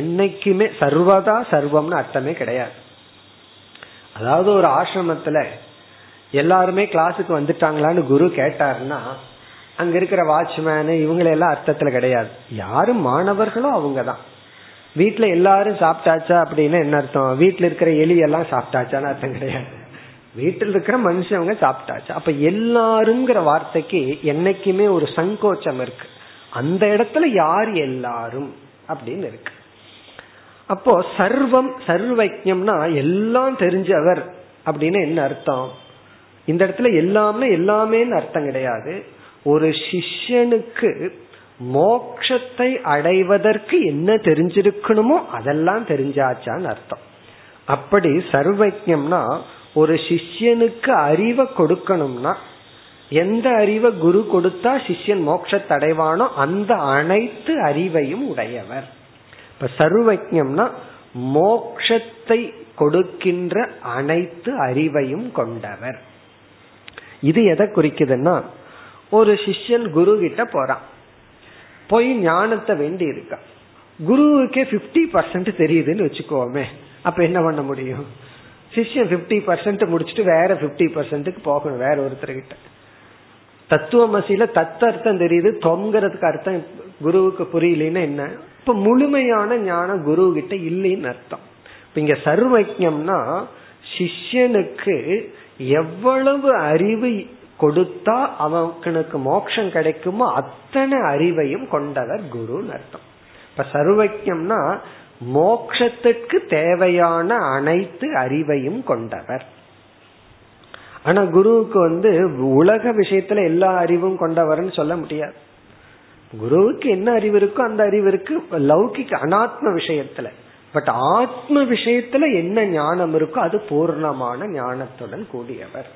என்னைக்குமே சர்வதா சர்வம்னு அர்த்தமே கிடையாது. அதாவது ஒரு ஆசிரமத்துல எல்லாருமே கிளாஸுக்கு வந்துட்டாங்களான்னு குரு கேட்டாருன்னா அங்க இருக்கிற வாட்ச்மேனு இவங்களெல்லாம் அர்த்தத்துல கிடையாது, யாரு மாணவர்களோ அவங்கதான். வீட்டுல எல்லாரும் சாப்பிட்டாச்சா அப்படின்னா என்ன அர்த்தம்? வீட்டுல இருக்கிற எலி எல்லாம் சாப்பிட்டாச்சான்னு அர்த்தம் கிடையாது, வீட்டில் இருக்கிற மனுஷவங்க சாப்பிட்டாச்சு. அப்ப எல்லாருங்கிற வார்த்தைக்கு என்னைக்குமே ஒரு சங்கோச்சம் இருக்கு, அந்த இடத்துல யார் எல்லாரும் அப்படின்னு இருக்கு. அப்போ சர்வம் சர்வஜம்னா எல்லாம் தெரிஞ்சவர் அப்படின்னு என்ன அர்த்தம்? இந்த இடத்துல எல்லாமே எல்லாமேன்னு அர்த்தம் கிடையாது. ஒரு சிஷ்யனுக்கு மோட்சத்தை அடைவதற்கு என்ன தெரிஞ்சிருக்கணுமோ அதெல்லாம் தெரிஞ்சாச்சான்னு அர்த்தம். அப்படி சர்வஜம்னா ஒரு சிஷ்யனுக்கு அறிவை கொடுக்கணும்னா எந்த அறிவை குரு கொடுத்தா சிஷ்யன் மோட்சத்தை அடைவானோ அந்த அனைத்து அறிவையும் உடையவர். இப்ப சர்வஜம்னா மோட்சத்தை கொடுக்கின்ற அனைத்து அறிவையும் கொண்டவர். இது எதை குறிக்குதுன்னா, ஒரு சிஷ்யன் குரு கிட்ட போறான், போய் ஞானத்தை வேண்டி இருக்கான். குருவுக்கே பிப்டி பர்சன்ட் தெரியுதுன்னு வச்சுக்கோமே, அப்ப என்ன பண்ண முடியும்? சிஷ்யன் பிப்டி பர்சன்ட் முடிச்சுட்டு வேற பிப்டி பர்சன்ட்டுக்கு போகணும் வேற ஒருத்தர்கிட்ட. தத்துவமசியில தத்தர்த்தம் தெரியுது, தொங்கிறதுக்கு அர்த்தம் குருவுக்கு புரியலன்னு என்ன? இப்ப முழுமையான ஞானம் குரு கிட்ட இல்லைன்னு அர்த்தம். இப்ப இங்க சர்வஜம்னா சிஷ்யனுக்கு எவ்வளவு அறிவு கொடுத்தா அவனுக்கு மோட்சம் கிடைக்குமோ அத்தனை அறிவையும் கொண்டவர் குருன்னு அர்த்தம். இப்ப சர்வஜம்னா மோட்சத்திற்கு தேவையான அனைத்து அறிவையும் கொண்டவர். ஆனா குருவுக்கு வந்து உலக விஷயத்துல எல்லா அறிவும் கொண்டவர்னு சொல்ல முடியாது. குருவுக்கு என்ன அறிவு இருக்கோ அந்த அறிவு இருக்கு லௌகிக அனாத்ம விஷயத்துல. பட் ஆத்ம விஷயத்துல என்ன ஞானம் இருக்கோ அது பூர்ணமான ஞானத்துடன் கூடியவர்.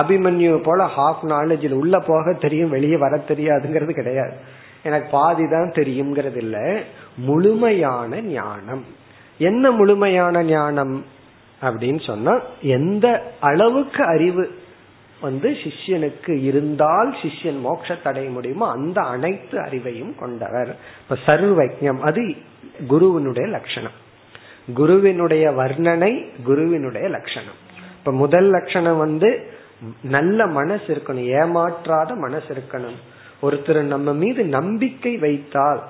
அபிமன்யு போல ஹாஃப் நாலேஜில் உள்ள போக தெரியும் வெளியே வர தெரியாதுங்கிறது கிடையாது, எனக்கு பாதிதான் தெரியுங்கிறது இல்ல, முழுமையான ஞானம். என்ன முழுமையான ஞானம் அப்படின்னு சொன்னா எந்த அளவுக்கு அறிவு வந்து சிஷ்யனுக்கு இருந்தால் சிஷ்யன் மோட்சத்தை அடைய முடியுமோ அந்த அனைத்து அறிவையும் கொண்டவர். இப்ப சர்வஜம் அது குருவினுடைய லட்சணம், குருவினுடைய வர்ணனை, குருவினுடைய லட்சணம். இப்ப முதல் லட்சணம் வந்து நல்ல மனசு இருக்கணும், ஏமாற்றாத மனசு இருக்கணும். ஒருத்தர் நம்ம மீது நம்பிக்கை வைத்தால்,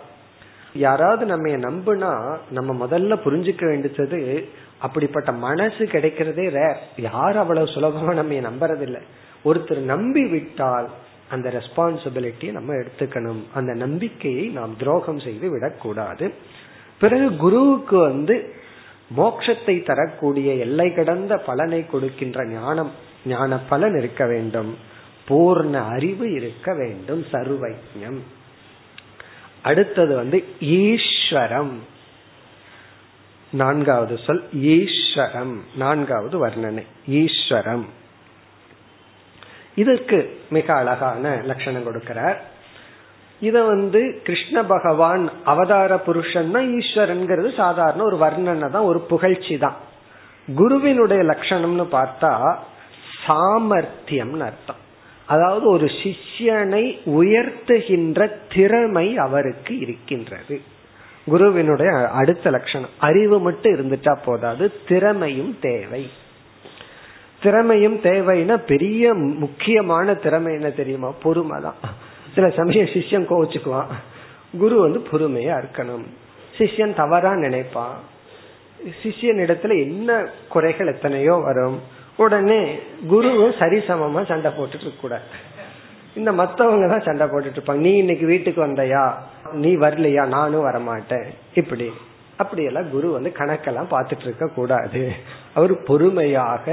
யாராவது நம்ம நம்புனா நம்ம முதல்ல புரிஞ்சுக்க வேண்டியது அப்படிப்பட்ட மனசு கிடைக்கிறதே ரேர். யாரும் அவ்வளவு சுலபமா நம்ம நம்புறது இல்லை. ஒருத்தர் நம்பி விட்டால் அந்த ரெஸ்பான்சிபிலிட்டியை நம்ம எடுத்துக்கணும், அந்த நம்பிக்கையை நாம் துரோகம் செய்து விடக்கூடாது. பிறகு குருவுக்கு வந்து மோட்சத்தை தரக்கூடிய எல்லை கடந்த பலனை கொடுக்கின்ற ஞானம் ஞான பலன் இருக்க வேண்டும், பூர்ண அறிவு இருக்க வேண்டும், சர்வஜம். அடுத்தது வந்து ஈஸ்வரம், நான்காவது சொல் ஈஸ்வரம், நான்காவது வர்ணனை ஈஸ்வரம். இதற்கு மிக அழகான லட்சணம் கொடுக்கிறார். இத வந்து கிருஷ்ண பகவான் அவதார புருஷன்னா ஈஸ்வரன்கிறது சாதாரண ஒரு வர்ணனை தான், ஒரு புகழ்ச்சி தான். குருவினுடைய லட்சணம்னு பார்த்தா சாமர்த்தியம்னு அர்த்தம். அதாவது ஒரு சிஷ்யனை உயர்த்துகின்ற திறமை அவருக்கு இருக்கின்றது. குருவினுடைய அடுத்த லட்சணம் அறிவு மட்டும் இருந்துட்டா போதாது, திறமையும் தேவை. திறமையும் தேவைன்னா பெரிய முக்கியமான திறமை என்ன தெரியுமா? பொறுமை தான். சில சமயம் சிஷ்யன் கோவிச்சுக்குவான், குரு வந்து பொறுமையா இருக்கணும். சிஷ்யன் தவறா நினைப்பான், சிஷ்யன் இடத்துல என்ன குறைகள் எத்தனையோ வரும், உடனே குருவும் சரிசமமா சண்டை போட்டுட்டு இருக்க கூடாது. இந்த மத்தவங்க தான் சண்டை போட்டுட்டு இருப்பாங்க, நீ இன்னைக்கு வீட்டுக்கு வந்தயா, நீ வரலையா, நானும் வரமாட்டேன், இப்படி அப்படியெல்லாம் குரு வந்து கணக்கெல்லாம் பார்த்துட்டு இருக்க கூடாது. அவர் பொறுமையாக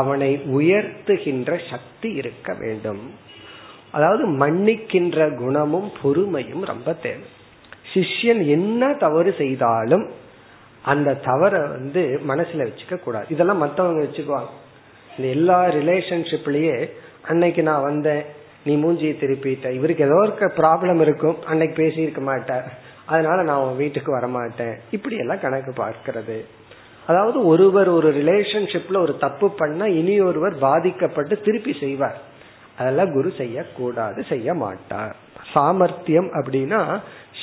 அவனை உயர்த்துகின்ற சக்தி இருக்க வேண்டும். அதாவது மன்னிக்கின்ற குணமும் பொறுமையும் ரொம்ப தேவை. சிஷ்யன் என்ன தவறு செய்தாலும் அந்த தவறை வந்து மனசுல வச்சுக்க கூடாது. இதெல்லாம் மற்றவங்க வச்சுக்குவாங்க. இந்த எல்லா ரிலேஷன்ஷிப்லயே அன்னைக்கு நான் வந்தேன், நீ மூஞ்சியை திருப்பிட்ட, இவருக்கு ஏதோ இருக்க ப்ராப்ளம் இருக்கும், அன்னைக்கு பேசியிருக்க மாட்டேன், அதனால நான் உன் வீட்டுக்கு வரமாட்டேன், இப்படி எல்லாம் கணக்கு பார்க்கிறது. அதாவது ஒருவர் ஒரு ரிலேஷன்ஷிப்ல ஒரு தப்பு பண்ணா இனி ஒருவர் பாதிக்கப்பட்டு திருப்பி செய்வார். அதெல்லாம் குரு செய்யக்கூடாது, செய்ய மாட்டார். சாமர்த்தியம் அப்படின்னா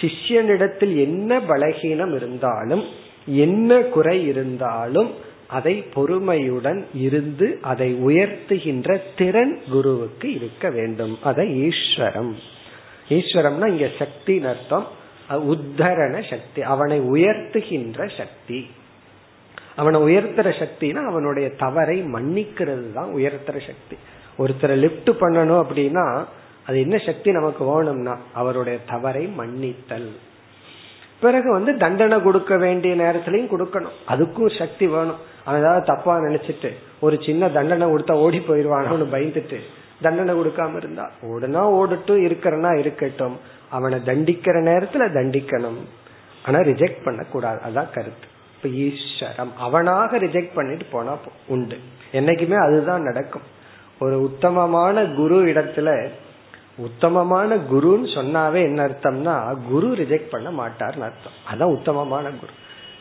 சிஷ்யனிடத்தில் என்ன பலகீனம் இருந்தாலும் என்ன குறை இருந்தாலும் அதை பொறுமையுடன் இருந்து அதை உயர்த்துகின்ற திறன் குருவுக்கு இருக்க வேண்டும். அதை ஈஸ்வரம், ஈஸ்வரம்னா இங்க சக்தி அர்த்தம், உத்தரண சக்தி, அவனை உயர்த்துகின்ற சக்தி. அவனை உயர்த்துற சக்தினா அவனுடைய தவறை மன்னிக்கிறது தான் உயர்த்துற சக்தி. ஒருத்தரை லிப்ட் பண்ணணும் அப்படின்னா அது என்ன சக்தி நமக்கு வேணும்னா அவருடைய தவறை மன்னித்தல். பிறகு வந்து தண்டனை கொடுக்க வேண்டிய நேரத்திலையும் கொடுக்கணும், அதுக்கும் சக்தி வேணும். அவன் ஏதாவது தப்பா நினைச்சிட்டு ஒரு சின்ன தண்டனை கொடுத்தா ஓடி போயிடுவானு பயந்துட்டு தண்டனை கொடுக்காம இருந்தா ஓடுனா ஓடிட்டும் இருக்கிறனா இருக்கட்டும், அவனை தண்டிக்கிற நேரத்துல தண்டிக்கணும், ஆனா ரிஜெக்ட் பண்ண கூடாது. அதான் கருத்து. இப்ப ஈஸ்வரம் அவனாக ரிஜெக்ட் பண்ணிட்டு போனா உண்டு, என்னைக்குமே அதுதான் நடக்கும். ஒரு உத்தமமான குரு இடத்துல, உத்தமமான குருன்னு சொன்னாவே என்ன அர்த்தம்னா குரு ரிஜெக்ட் பண்ண மாட்டார்னு அர்த்தம். அதான் உத்தமமான குரு.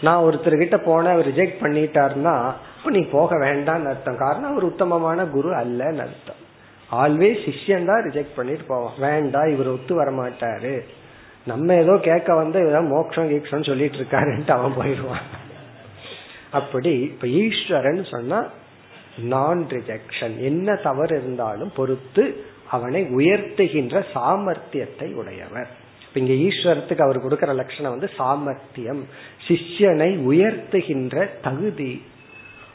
நான் ஒருத்தர்கிட்ட போன அவர் ரிஜெக்ட் பண்ணிட்டாருன்னா அப்ப நீ போக வேண்டாம்னு அர்த்தம். காரணம் அவர் உத்தமமான குரு அல்லன்னு அர்த்தம். ஆல்வேஸ் சிஷ்யன் தான் ரிஜெக்ட் பண்ணிட்டு போவான், வேண்டாம் இவர் ஒத்து வரமாட்டாரு, நம்ம ஏதோ கேட்க வந்தா ஏதாவது மோட்சம் கீட்சம்னு சொல்லிட்டு இருக்காருன்ட்டு அவன் போயிடுவான். அப்படி இப்ப ஈஸ்வரன் சொன்னா நான் ரிஜெக்ஷன், என்ன தவறு இருந்தாலும் பொறுத்து அவனை உயர்த்துகின்ற சாமர்த்தியத்தை உடையவர். இங்க ஈஸ்வரத்துக்கு அவர் கொடுக்கிற லட்சணம் வந்து சாமர்த்தியம், சிஷ்யனை உயர்த்துகின்ற தகுதி,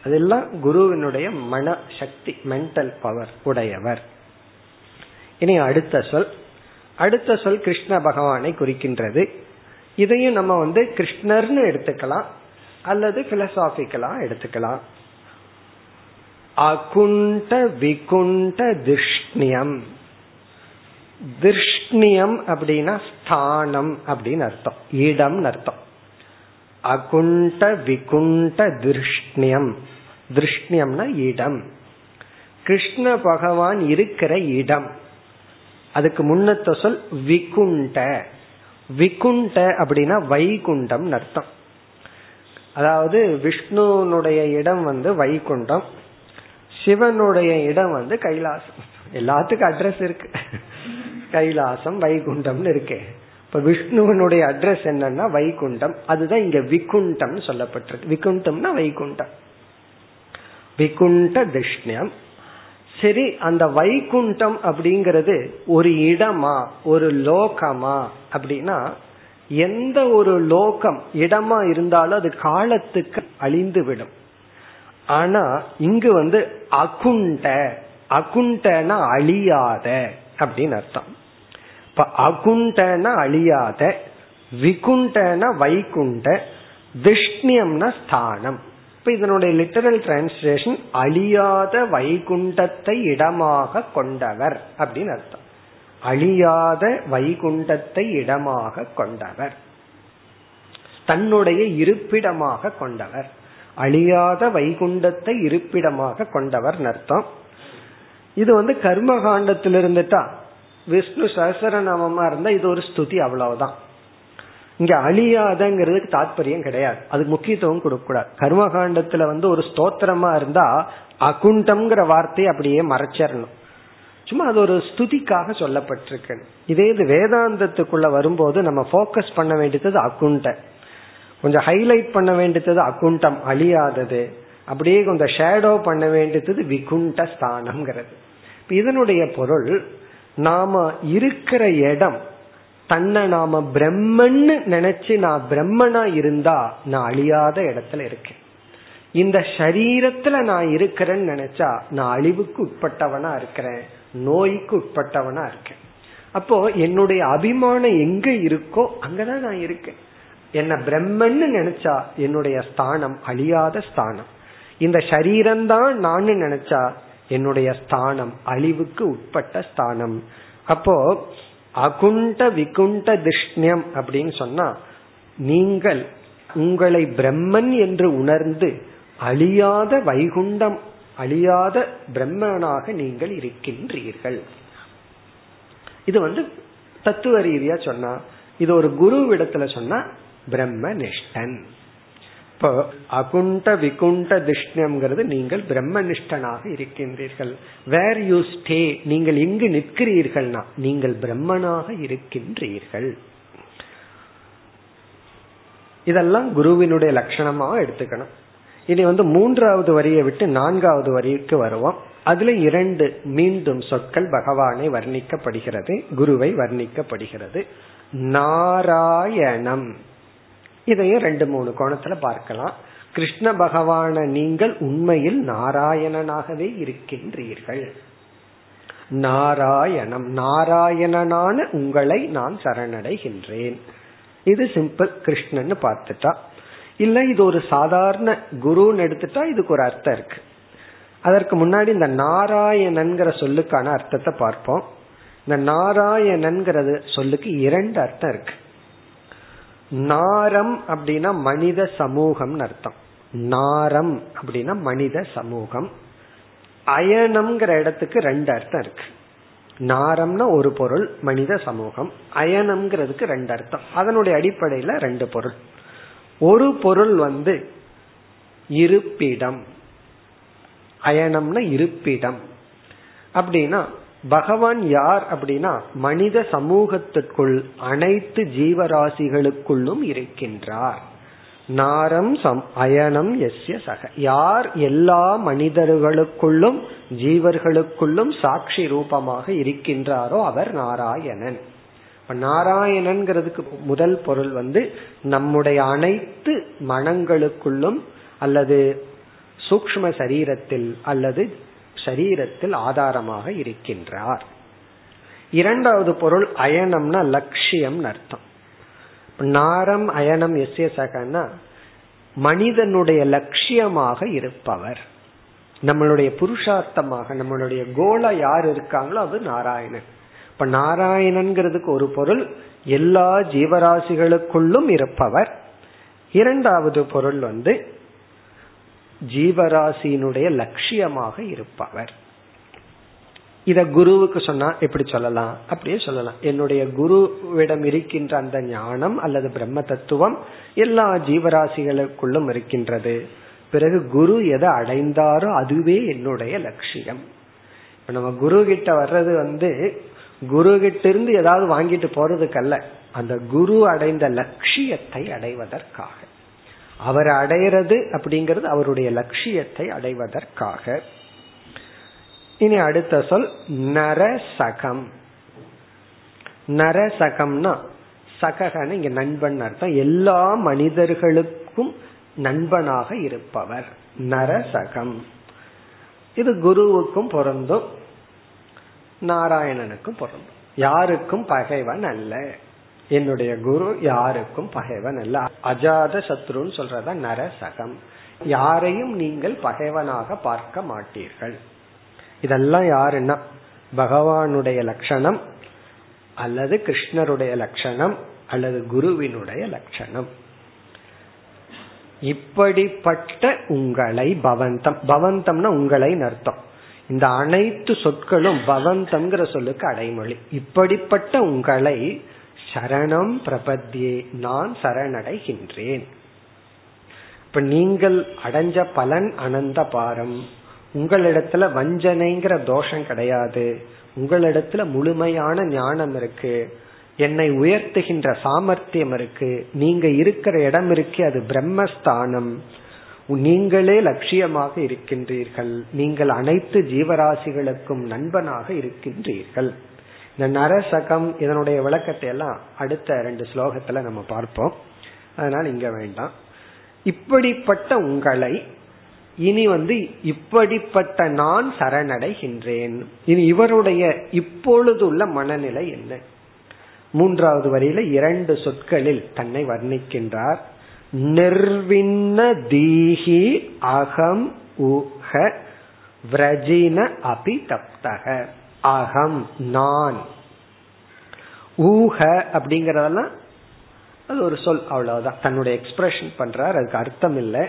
அதெல்லாம் குருவினுடைய மன சக்தி, மென்டல் பவர் உடையவர். இனி அடுத்த சொல், அடுத்த சொல் கிருஷ்ண பகவானை குறிக்கின்றது. இதையும் நம்ம வந்து கிருஷ்ணர்னு எடுத்துக்கலாம் அல்லது பிலசாபிக்கலா எடுத்துக்கலாம். அகுண்ட விகுண்ட திருஷ்ணியம், திருஷ்ணியம் அப்படின்னா ஸ்தானம் அப்படின்னு அர்த்தம், இடம் அர்த்தம். அகுண்ட விகுண்ட திருஷ்ணியம், திருஷ்ணியம்னா இடம், கிருஷ்ண பகவான் இருக்கிற இடம். அதுக்கு முன்னத்த சொல் விகுண்ட, விகுண்ட அப்படின்னா வைகுண்டம் அர்த்தம். அதாவது விஷ்ணுனுடைய இடம் வந்து வைகுண்டம், சிவனுடைய இடம் வந்து கைலாசம். எல்லாத்துக்கும் அட்ரஸ் இருக்கு, கைலாசம் வைகுண்டம்னு இருக்கே. இப்ப விஷ்ணுவனுடைய அட்ரஸ் என்னன்னா வைகுண்டம், அதுதான் இங்க விகுண்டம் சொல்லப்பட்டிருக்கு. விகுண்டம்னா வைகுண்டம், விகுண்ட திருஷ்ணியம். சரி, அந்த வைகுண்டம் அப்படிங்கிறது ஒரு இடமா ஒரு லோகமா அப்படின்னா எந்த ஒரு லோகம் இடமா இருந்தாலும் அது காலத்துக்கு அழிந்து விடும். ஆனா இங்கு வந்து அகுண்ட, அகுண்டனா அழியாத அப்படின்னு அர்த்தம். இப்ப அகுண்டனா அழியாத, விகுண்டனா வைகுண்ட, திருஷ்ணியம்னா ஸ்தானம். இப்ப இதனுடைய லிட்டரல் டிரான்ஸ்லேஷன் அழியாத வைகுண்டத்தை இடமாக கொண்டவர் அப்படின்னு அர்த்தம். அழியாத வைகுண்டத்தை இடமாக கொண்டவர், தன்னுடைய இருப்பிடமாக கொண்டவர், அழியாத வைகுண்டத்தை இருப்பிடமாக கொண்டவர் அர்த்தம். இது வந்து கர்ம காண்டத்தில் இருந்துட்டா விஷ்ணு சஹஸ்ரநாமமா இருந்தா இது ஒரு ஸ்துதி, அவ்வளவுதான். இங்க அழியாதங்கிறதுக்கு தாற்பயம் கிடையாது, அதுக்கு முக்கியத்துவம் கொடுக்க கூடாது. கர்ம காண்டத்துல வந்து ஒரு ஸ்தோத்திரமா இருந்தா அகுண்டம்ங்கிற வார்த்தையை அப்படியே மறைச்சிடணும், சும்மா அது ஒரு ஸ்துதிக்காக சொல்லப்பட்டிருக்கு. இதே இது வேதாந்தத்துக்குள்ள வரும்போது நம்ம போக்கஸ் பண்ண வேண்டியது அகுண்ட, கொஞ்சம் ஹைலைட் பண்ண வேண்டியது அகுண்டம் அழியாதது, அப்படியே கொஞ்சம் ஷேடோ பண்ண வேண்டியது விகுண்ட ஸ்தானம்ங்கிறது. இதனுடைய பொருள் நாம இருக்கிற இடம், தன்னை நாம பிரம்மன்னு நினைச்சு நான் பிரம்மனா இருந்தா நான் அழியாத இடத்துல இருக்கேன். இந்த சரீரத்துல நான் இருக்கிறேன்னு நினைச்சா நான் அழிவுக்கு உட்பட்டவனா இருக்கிறேன், நோய்க்கு உட்பட்டவனா இருக்கேன். அப்போ என்னுடைய அபிமானம் எங்க இருக்கோ அங்கதான் நான் இருக்கேன். என்ன பிரம்மன்னு நினைச்சா என்னுடைய ஸ்தானம் அழியாத ஸ்தானம். இந்த சரீரம்தான் நான் நினைச்சா என்னுடைய ஸ்தானம் அழிவுக்கு உட்பட்ட ஸ்தானம். அப்போ அகுண்ட விகுண்ட திருஷ்ணியம் அப்படின்னு சொன்னா, நீங்கள் உங்களை பிரம்மன் என்று உணர்ந்து அழியாத வைகுண்டம், அழியாத பிரம்மனாக நீங்கள் இருக்கின்றீர்கள். இது வந்து தத்துவ ரீதியா சொன்னா, இது ஒரு குரு இடத்துல சொன்னா பிரம்ம நிஷ்டன். இப்போ அகுண்ட விகுண்ட திருஷ்ணம்ங்கிறது நீங்கள் பிரம்ம நிஷ்டனாக இருக்கின்றீர்கள். வேர் யூ ஸ்டே, நீங்கள் எங்கு நிற்கிறீர்கள்னா நீங்கள் பிரம்மனாக இருக்கின்றீர்கள். இதெல்லாம் குருவினுடைய லட்சணமாக எடுத்துக்கணும். இனி வந்து மூன்றாவது வரியை விட்டு நான்காவது வரிக்கு வருவோம். அதுல இரண்டு மீண்டும் சொற்கள் பகவானை வர்ணிக்கப்படுகிறது, குருவை வர்ணிக்கப்படுகிறது. நாராயணம், இதையும் ரெண்டு மூணு கோணத்துல பார்க்கலாம். கிருஷ்ண பகவான நீங்கள் உண்மையில் நாராயணனாகவே இருக்கின்றீர்கள். நாராயணம், நாராயணனான உங்களை நான் சரணடைகின்றேன். இது சிம்பிள். கிருஷ்ணன்னு பார்த்துட்டா, இல்ல இது ஒரு சாதாரண குருன்னு எடுத்துட்டா இதுக்கு ஒரு அர்த்தம் இருக்கு. அதற்கு முன்னாடி இந்த நாராயணன்கிற சொல்லுக்கான அர்த்தத்தை பார்ப்போம். இந்த நாராயணன்கிற சொல்லுக்கு இரண்டு அர்த்தம் இருக்கு. நாரம் அப்படின்னா மனித சமூகம்னு அர்த்தம். நாரம் அப்படின்னா மனித சமூகம். அயனம்ங்கிற இடத்துக்கு ரெண்டு அர்த்தம் இருக்கு. நாரம்னா ஒரு பொருள், மனித சமூகம். அயனம்ங்கிறதுக்கு ரெண்டு அர்த்தம். அதனுடைய அடிப்படையில ரெண்டு பொருள். ஒரு பொருள் வந்து இருப்பிடம். அயனம்னா இருப்பிடம். அப்படின்னா பகவான் யார் அப்படின்னா மனித சமூகத்திற்குள் அனைத்து ஜீவராசிகளுக்குள்ளும் இருக்கின்றார். நாரம் சம் அயனம் எஸ்ய சக, யார் எல்லா மனிதர்களுக்குள்ளும் ஜீவர்களுக்குள்ளும் சாட்சி ரூபமாக இருக்கின்றாரோ அவர் நாராயணன். நாராயணன்கிறதுக்கு முதல் பொருள் வந்து நம்முடைய அனைத்து மனங்களுக்குள்ளும் அல்லது சூக்ஷ்ம சரீரத்தில் அல்லது சரீரத்தில் ஆதாரமாக இருக்கின்றார். இரண்டாவது பொருள் அயனம்னா லட்சியம் அர்த்தம். நாரம் அயனம் எஸ்ய சகனா மனிதனுடைய லட்சியமாக இருப்பவர், நம்மளுடைய புருஷார்த்தமாக நம்மளுடைய கோல யார் இருக்காங்களோ அது நாராயணன். இப்ப நாராயணன்கிறதுக்கு ஒரு பொருள் எல்லா ஜீவராசிகளுக்குள்ளும் இருப்பவர். இரண்டாவது பொருள் வந்து ஜீவராசியினுடைய லட்சியமாக இருப்பவர். இத குருவுக்கு சொன்னா எப்படி சொல்லலாம்? அப்படியே சொல்லலாம். என்னுடைய குருவிடம் இருக்கின்ற அந்த ஞானம் அல்லது பிரம்ம தத்துவம் எல்லா ஜீவராசிகளுக்குள்ளும் இருக்கின்றது. பிறகு குரு எதை அடைந்தாரோ அதுவே என்னுடைய லட்சியம். இப்ப நம்ம குரு கிட்ட வர்றது வந்து குரு கிட்ட இருந்து ஏதாவது வாங்கிட்டு போறதுக்கல்ல, அந்த குரு அடைந்த லட்சியத்தை அடைவதற்காக அவர் அடையிறது அப்படிங்கிறது அவருடைய லட்சியத்தை அடைவதற்காக. இனி அடுத்த சொல் நரசகம். நரசகம்னா சககன இங்க நண்பன் அர்த்தம். எல்லா மனிதர்களுக்கும் நண்பனாக இருப்பவர் நரசகம். இது குருவுக்கும் பொருந்தும், நாராயணனுக்கும் பொருந்தும். யாருக்கும் பகைவன் அல்ல, என்னுடைய குரு யாருக்கும் பகைவன் அல்ல. அஜாத சத்ருன்னு சொல்றதா நரசகம். யாரையும் நீங்கள் பகைவனாக பார்க்க மாட்டீர்கள். இதெல்லாம் யாருன்னா பகவானுடைய லட்சணம் அல்லது கிருஷ்ணருடைய லட்சணம் அல்லது குருவினுடைய லட்சணம். இப்படிப்பட்ட உங்களை பவந்தம், பவந்தம்னா உங்களை அர்த்தம். இந்த அனைத்து சொற்களும் பவந்தம்ங்கிற சொல்லுக்கு அடைமொழி. இப்படிப்பட்ட உங்களை சரணம் பிரபத்தியே, நான் சரணடைகின்றேன். இப்ப நீங்கள் அடைஞ்ச பலன் அனந்த பாரம். உங்களிடத்துல வஞ்சனைங்கிற தோஷம் கிடையாது, உங்களிடத்துல முழுமையான ஞானம் இருக்கு, என்னை உயர்த்துகின்ற சாமர்த்தியம் இருக்கு. நீங்க இருக்கிற இடம் இருக்கு, அது பிரம்மஸ்தானம். நீங்களே லட்சியமாக இருக்கின்றீர்கள், நீங்கள் அனைத்து ஜீவராசிகளுக்கும் நண்பனாக இருக்கின்றீர்கள். இந்த நரசகம் இதனுடைய விளக்கத்தை எல்லாம் அடுத்த ரெண்டு ஸ்லோகத்துல நம்ம பார்ப்போம், அதனால இங்க வேண்டாம். இப்படிப்பட்ட உங்களை இனி வந்து இப்படிப்பட்ட நான் சரணடைகின்றேன். இனி இவருடைய இப்பொழுது உள்ள மனநிலை என்ன? மூன்றாவது வரியில இரண்டு சொற்களில் தன்னை வர்ணிக்கின்றார். நிர்வின்ன தீஹி அகம் உஹ விரஜின அபி தப்தக. அகம் நான், ஊஹ அப்படிங்கறதெல்லாம் அது ஒரு சொல், அவ்வளவுதான். தன்னுடைய எக்ஸ்பிரஷன் பண்றார், அதுக்கு அர்த்தம் இல்லை.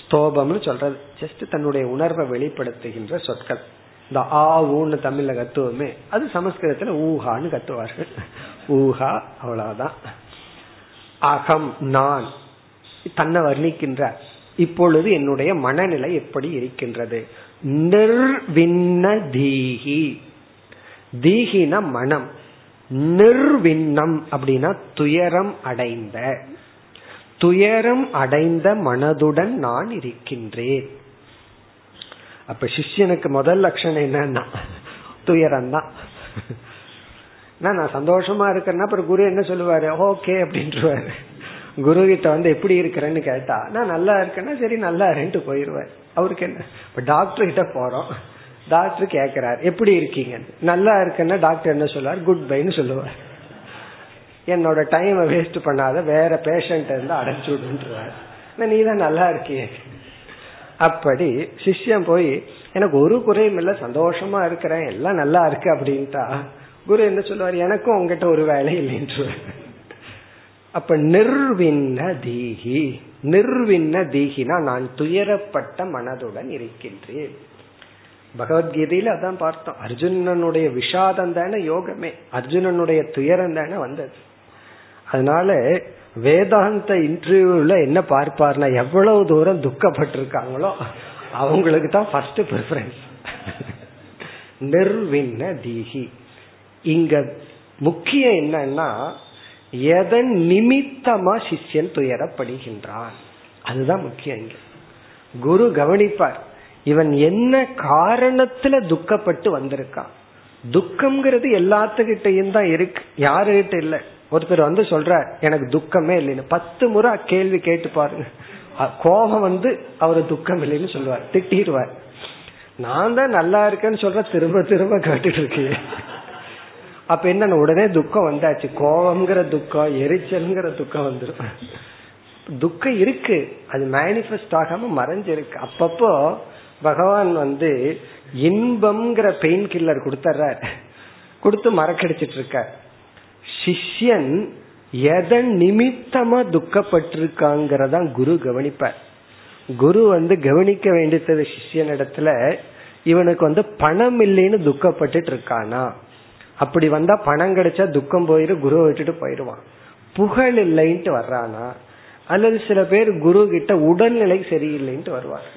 ஸ்தோபம்னு சொல்றது ஜஸ்ட் தன்னுடைய உணர்வை வெளிப்படுத்துகின்ற சொற்கள். இந்த ஆ ஊன்னு தமிழ்ல கத்துவோமே, அது சமஸ்கிருதத்துல ஊஹான்னு கத்துவார்கள். ஊஹா, அவ்வளவுதான். அகம் நான், தன்னை வர்ணிக்கின்ற இப்பொழுது என்னுடைய மனநிலை எப்படி இருக்கின்றது. நிர்வின்ன தீஹி, தீஹின மனம், நிர்வின்னம் அப்படின்னா துயரம் அடைந்த, துயரம் அடைந்த மனதுடன் நான் இருக்கின்றேன். அப்ப சிஷ்யனுக்கு முதல் லட்சணம் என்னன்னா துயரம் தான். நான் சந்தோஷமா இருக்கிறேன்னா அப்புறம் குரு என்ன சொல்லுவாரு, ஓகே அப்படின்றாரு. குரு கிட்ட வந்து எப்படி இருக்கிறேன்னு கேட்டா, நான் நல்லா இருக்கேன்னா சரி நல்லா இருன்ட்டு போயிருவாரு. அவருக்கு என்ன, இப்ப டாக்டர் கிட்ட போறோம், டாக்டர் கேக்குறாரு எப்படி இருக்கீங்கன்னு. நல்லா இருக்கேன்னா டாக்டர் என்ன சொல்லுவார், குட் பைன்னு சொல்லுவார். என்னோட டைமை வேஸ்ட் பண்ணாத, வேற பேஷண்ட் இருந்து அடைச்சு விடுன்றாரு. நீ தான் நல்லா இருக்கிய. அப்படி சிஷ்யம் போய் எனக்கு ஒரு குறையும் இல்லை, சந்தோஷமா இருக்கிறேன், எல்லாம் நல்லா இருக்கு அப்படின்ட்டா குரு என்ன சொல்லுவார், எனக்கும் உங்ககிட்ட ஒரு வேலை இல்லைன்ற. அப்ப நிர்வின்ன தீகி, நிர்வின்ன தீகினா நான் துயரப்பட்ட மனதுடன் இருக்கின்றேன். பகவத்கீதையில அதான் பார்த்தோம், அர்ஜுனனுடைய விஷாதம் தானே யோகமே, அர்ஜுனனுடைய துயரம் தானே வந்தது. அதனால வேதாந்த இன்டர்வியூல என்ன பார்ப்பார்னா, எவ்வளவு தூரம் துக்கப்பட்டிருக்காங்களோ அவங்களுக்கு தான் ஃபர்ஸ்ட் ப்ரிஃபரன்ஸ். நிர்வின்ன தீகி, இங்க முக்கியம் என்னன்னா எதன் நிமித்தமா சிஷ்யன் துயரப்படுகின்றான், அதுதான் முக்கியம். இங்க குரு கவனிப்பார் இவன் என்ன காரணத்துல துக்கப்பட்டு வந்திருக்கான். துக்கம்ங்கிறது எல்லாத்துக்கிட்டையும் தான் இருக்கு, யாருகிட்ட இல்ல. ஒருத்தர் வந்து சொல்ற எனக்கு துக்கமே இல்லைன்னு, பத்து முறை கேள்வி கேட்டு பாருங்க, கோபம் வந்து அவரு துக்கம் இல்லைன்னு சொல்லுவார், திட்டிடுவார். நான் தான் நல்லா இருக்கேன்னு சொல்ற, திரும்ப திரும்ப கேட்டுட்டு இருக்கேன். அப்ப என்ன, உடனே துக்கம் வந்தாச்சு, கோபம்ங்கிற துக்கம், எரிச்சல்ங்கிற துக்கம் வந்துடும். துக்கம் இருக்கு, அது மேனிஃபெஸ்ட் ஆகாம மறைஞ்சிருக்கு. அப்பப்போ பகவான் வந்து இன்பம்ங்கிற பெயின் கில்லர் கொடுத்துறார், கொடுத்து மறக்கடிச்சிட்டு இருக்க. சிஷ்யன் எதன் நிமித்தமா துக்கப்பட்டிருக்காங்கிறத குரு கவனிப்பார். குரு வந்து கவனிக்க வேண்டியது சிஷ்யன் இடத்துல, இவனுக்கு வந்து பணம் இல்லைன்னு துக்கப்பட்டு இருக்கானா, அப்படி வந்தா பணம் கிடைச்சா துக்கம் போயிரு, குருவை விட்டுட்டு போயிடுவான். புகழ் இல்லைன்ட்டு வர்றானா, அல்லது சில பேர் குரு கிட்ட உடல்நிலை சரியில்லைன்ட்டு வருவார்.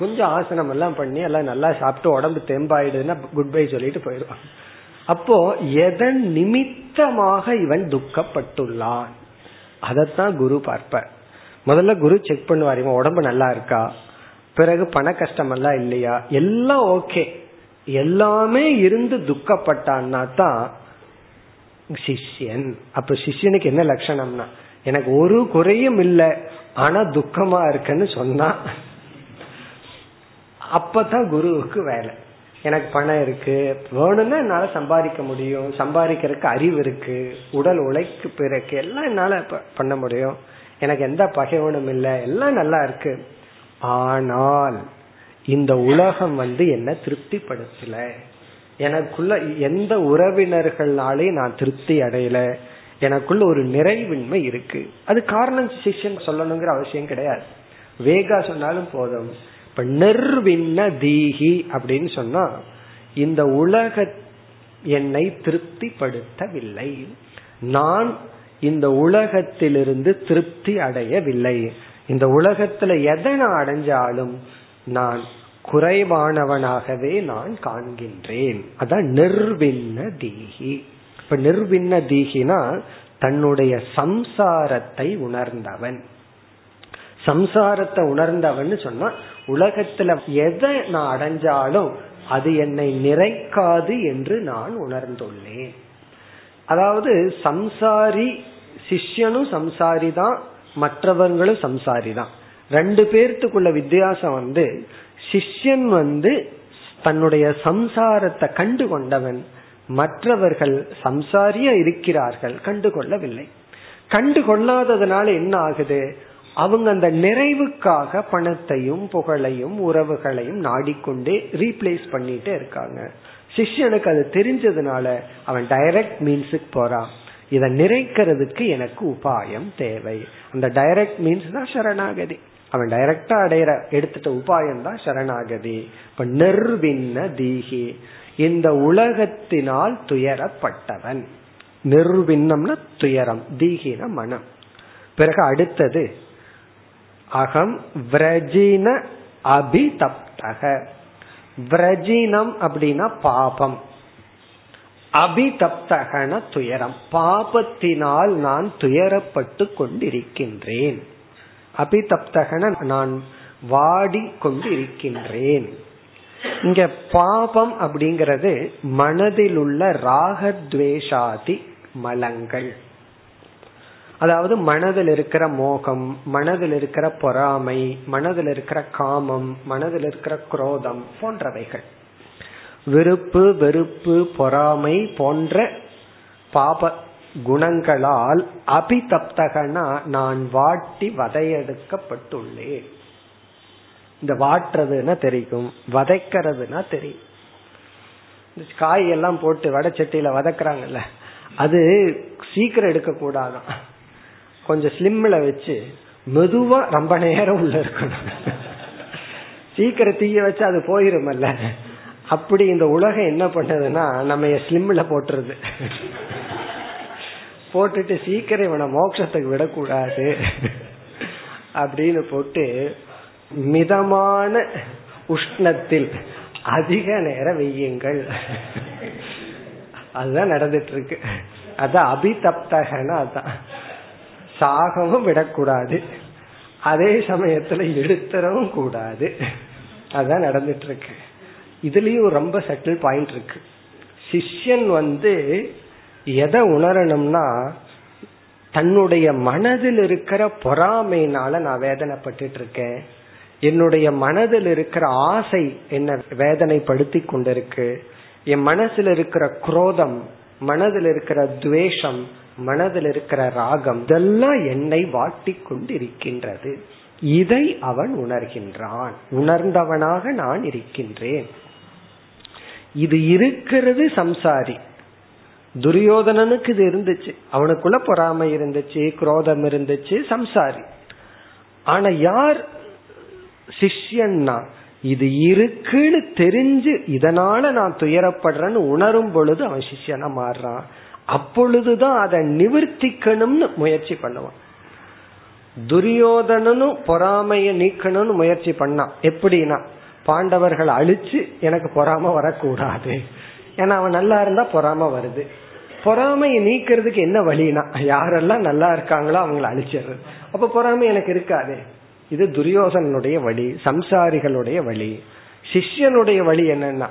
கொஞ்சம் ஆசனம் எல்லாம் பண்ணி எல்லாம் நல்லா சாப்பிட்டு உடம்பு தெம்பாயிடுதுன்னா குட் பை சொல்லிட்டு போயிடுவான். அப்போ எதன் நிமித்தமாக இவன் துக்கப்பட்டுள்ளான் அதத்தான் குரு பார்ப்பார். முதல்ல குரு செக் பண்ணுவார், இவன் உடம்பு நல்லா இருக்கா, பிறகு பண கஷ்டம் எல்லாம் இல்லையா, எல்லாம் ஓகே. எல்லாமே இருந்து துக்கப்பட்டான்னா தான் சிஷ்யன். அப்ப சிஷ்யனுக்கு என்ன லட்சணம்னா, எனக்கு ஒரு குறையும் இல்லை ஆனா துக்கமா இருக்குன்னு சொன்னா அப்பதான் குருவுக்கு வேலை. எனக்கு பணம் இருக்கு, வேணும்னா என்னால சம்பாதிக்க முடியும், சம்பாதிக்கிறதுக்கு அறிவு இருக்கு, உடல் உழைக்கு பிறகு எல்லாம் என்னால பண்ண முடியும், எனக்கு எந்த பகைவனும் இல்லை, எல்லாம் நல்லா இருக்கு. ஆனால் இந்த உலகம் வந்து என்ன திருப்திப்படுத்தல, எனக்குள்ள எந்த உறவினர்களாலே நான் திருப்தி அடையல, எனக்குள்ள ஒரு நிறைவின்மை இருக்கு. அது காரணம் சிஷ்யன் சொல்லணுங்கிற அவசியம் கிடையாது, வேகா சொன்னாலும் போதும். இப்ப நிர்வின்ன தீஹி அப்படின்னு சொன்னா இந்த உலக என்னை திருப்திப்படுத்தவில்லை, நான் இந்த உலகத்திலிருந்து திருப்தி அடையவில்லை. இந்த உலகத்துல எதை நான் அடைஞ்சாலும் நான் குறைவானவனாகவே நான் காண்கின்றேன். அதான் நிர்வின்ன தீஹி. இப்ப நிர்வின்ன தீஹினா தன்னுடைய சம்சாரத்தை உணர்ந்தவன். சம்சாரத்தை உணர்ந்தவன் சொன்னா உலகத்துல எதை நான் அடைஞ்சாலும் அது என்னை நிறைக்காது என்று நான் உணர்ந்துள்ளேன். அதாவது சம்சாரி, சிஷ்யனும் சம்சாரி தான், மற்றவர்களும் சம்சாரி தான். ரெண்டு பேர்த்துக்குள்ள வித்தியாசம் வந்து, சிஷ்யன் வந்து தன்னுடைய சம்சாரத்தை கண்டு கொண்டவன், மற்றவர்கள் சம்சாரியா இருக்கிறார்கள், கண்டுகொள்ளவில்லை. கண்டுகொள்ளாததுனால என்ன ஆகுது? அவங்க அந்த நிறைவுக்காக பணத்தையும் புகழையும் உறவுகளையும் நாடிக்கொண்டு ரீப்ளேஸ் பண்ணிட்டே இருக்காங்க. சிஷ்யனுக்கு அது தெரிஞ்சதுனால அவன் டைரக்ட் மீன்ஸுக்கு போறான். இதை நிறைக்கிறதுக்கு எனக்கு உபாயம் தேவை. அந்த டைரக்ட் மீன்ஸ் தான் சரணாகதி. அவன் டைரக்டா அடையிற எடுத்துட்ட உபாயம் தான் சரணாகதி. இப்ப நிர்வின்ன தீகி, இந்த உலகத்தினால் துயரப்பட்டவன். நிர்வின்னம்னா துயரம், தீகின மனம். பிறகு அடுத்தது அகம் விரஜின அபிதப்தக. விரஜினம் அப்படின்னா பாபம், அபிதப்தகன துயரம். பாபத்தினால் நான் துயரப்பட்டு கொண்டிருக்கின்றேன். அபிதப்தகன நான் வாடி கொண்டிருக்கின்றேன். இங்க பாபம் அப்படிங்கிறது மனதில் உள்ள ராகத்வேஷாதி மலங்கள். அதாவது மனதில் இருக்கிற மோகம், மனதில் இருக்கிற பொறாமை, மனதில் இருக்கிற காமம், மனதில் இருக்கிற குரோதம் போன்றவைகள், விருப்பு வெறுப்பு பொறாமை போன்ற பாப குணங்களால் அபிதப்தகனா நான் வாட்டி வதையெடுக்கப்பட்டுள்ளேன். இந்த வாட்டுறதுன்னா தெரியும், வதைக்கிறதுனா தெரியும். காய் எல்லாம் போட்டு வடச்சட்டியில வதக்குறாங்கல்ல, அது சீக்கிரம் எடுக்க கூடாதான். கொஞ்சம் ஸ்லிம்ல வச்சு மெதுவா ரொம்ப நேரம் உள்ள இருக்கணும். சீக்கிரம் தீய வச்சு அது போயிருமல்ல. அப்படி இந்த உலகம் என்ன பண்ணதுன்னா நம்ம ஸ்லிம்ல போட்டுறது, போட்டுட்டு சீக்கிரம் இவனை மோட்சத்துக்கு விடக்கூடாது அப்படின்னு போட்டு மிதமான உஷ்ணத்தில் அதிக நேரம் வெய்யுங்கள். அதுதான் நடந்துட்டு இருக்கு. அதான் அபிதப்தகன. அதான் சாகவும் விடக்கூடாது, அதே சமயத்துல எடுத்துறவும் கூடாது. அதான் நடந்துட்டு இருக்கு. இதுலயும் ரொம்ப சட்டில் பாயிண்ட் இருக்கு. சிஷ்யன் வந்து எதை உணரணும்னா, தன்னுடைய மனதில் இருக்கிற பொறாமையினால நான் வேதனைப்பட்டு இருக்கேன், என்னுடைய மனதில் இருக்கிற ஆசை என்ன வேதனைப்படுத்தி கொண்டிருக்கு, என் மனசுல இருக்கிற குரோதம், மனதில் இருக்கிற துவேஷம், மனதில் இருக்கிற ராகம், இதெல்லாம் என்னை வாட்டி கொண்டு இருக்கின்றது. இதை அவன் உணர்கின்றான். உணர்ந்தவனாக நான் இருக்கின்றேன். இது இருக்கிறது சம்சாரி. துரியோதனனுக்கு இது இருந்துச்சு, அவனுக்குள்ள பொறாமை இருந்துச்சு, குரோதம் இருந்துச்சு, சம்சாரி. ஆனா யார் சிஷ்யன்னா இது இருக்குன்னு தெரிஞ்சு இதனால நான் துயரப்படுறேன்னு உணரும் பொழுது அவன் சிஷ்யனா மாறுறான். அப்பொழுதுதான் அதை நிவர்த்திக்கணும்னு முயற்சி பண்ணுவான். துரியோதனனும் பொறாமைய நீக்கணும்னு முயற்சி பண்ணான். எப்படின்னா, பாண்டவர்கள் அழிச்சு எனக்கு பொறாம வரக்கூடாது. ஏன்னா அவன் நல்லா இருந்தா பொறாம வருது. பொறாமையை நீக்கிறதுக்கு என்ன வழினா, யாரெல்லாம் நல்லா இருக்காங்களோ அவங்களை அழிச்சிடுறது. அப்ப பொறாமை எனக்கு இருக்காது. இது துரியோதனனுடைய வழி, சம்சாரிகளுடைய வழி. சிஷ்யனுடைய வழி என்னன்னா,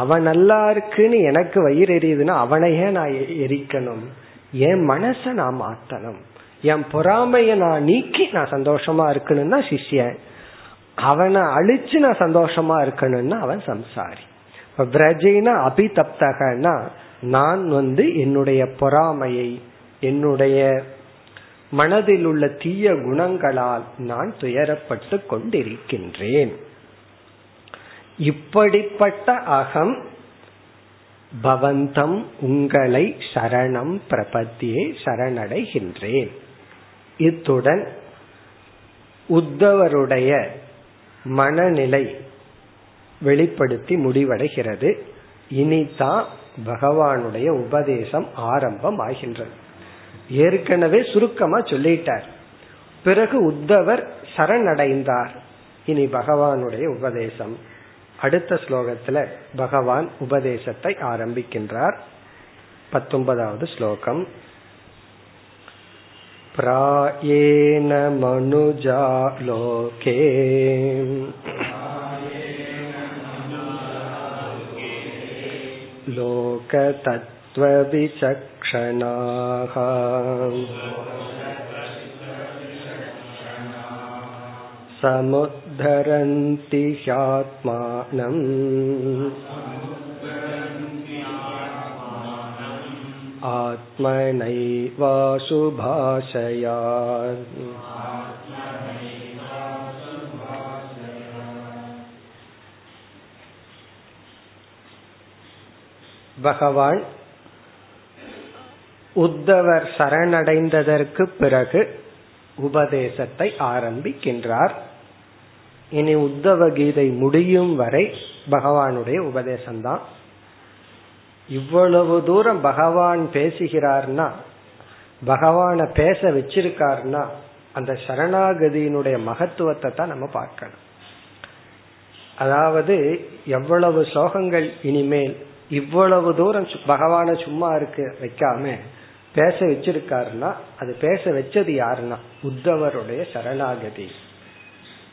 அவன் நல்லா இருக்குன்னு எனக்கு வயிறு எரியுதுன்னா அவனையே நான் எரிக்கணும். என் மனச நான் மாத்தணும், என் பொறாமைய நான் நீக்கி நான் சந்தோஷமா இருக்கணும்னா சிஷ்யன், அவனை அழிச்சு நான் சந்தோஷமா இருக்கணும்னா அவன் சம்சாரி. இப்ப பிரஜைனா அபிதப்தகனா நான் வந்து என்னுடைய பொறாமையை, என்னுடைய மனதில் உள்ள தீய குணங்களால் நான் துயரப்பட்டு கொண்டிருக்கின்றேன். இப்படிப்பட்ட அகம் பவந்தம் உங்களை சரணம் பிரபத்தியே சரணடைகின்றேன். இத்துடன் உத்தவருடைய மனநிலை வெளிப்படுத்தி முடிவடைகிறது. இனிதான் பகவானுடைய உபதேசம் ஆரம்பம் ஆகின்றது. ஏற்கனவே சுருக்கமா சொல்லிட்டார். பிறகு உத்தவர் சரணடைந்தார். இனி பகவானுடைய உபதேசம். அடுத்த ஸ்லோகத்துல பகவான் உபதேசத்தை ஆரம்பிக்கின்றார். பத்தொன்பதாவது ஸ்லோகம். பிராயேன மனுஜா லோகே லோக தத்துவ விசக்ஷணாஹ சமுத்தரந்தி ஆத்மானம் ஆத்மனைவாசு பாஷயா. பகவான் உத்தவர் சரணடைந்ததற்கு பிறகு உபதேசத்தை ஆரம்பிக்கின்றார். இனி உத்தவ கீதை முடியும் வரை பகவானுடைய உபதேசம்தான். இவ்வளவு தூரம் பகவான் பேசுகிறார்னா, பகவானை பேச வச்சிருக்காருனா, அந்த சரணாகதியினுடைய மகத்துவத்தை தான் நம்ம பார்க்கணும். அதாவது எவ்வளவு ஸ்லோகங்கள் இனிமேல் இவ்வளவு தூரம் பகவான சும்மா இருக்கு வைக்காம பேச வச்சிருக்காருன்னா, அது பேச வச்சது யாருன்னா உத்தவருடைய சரணாகதி.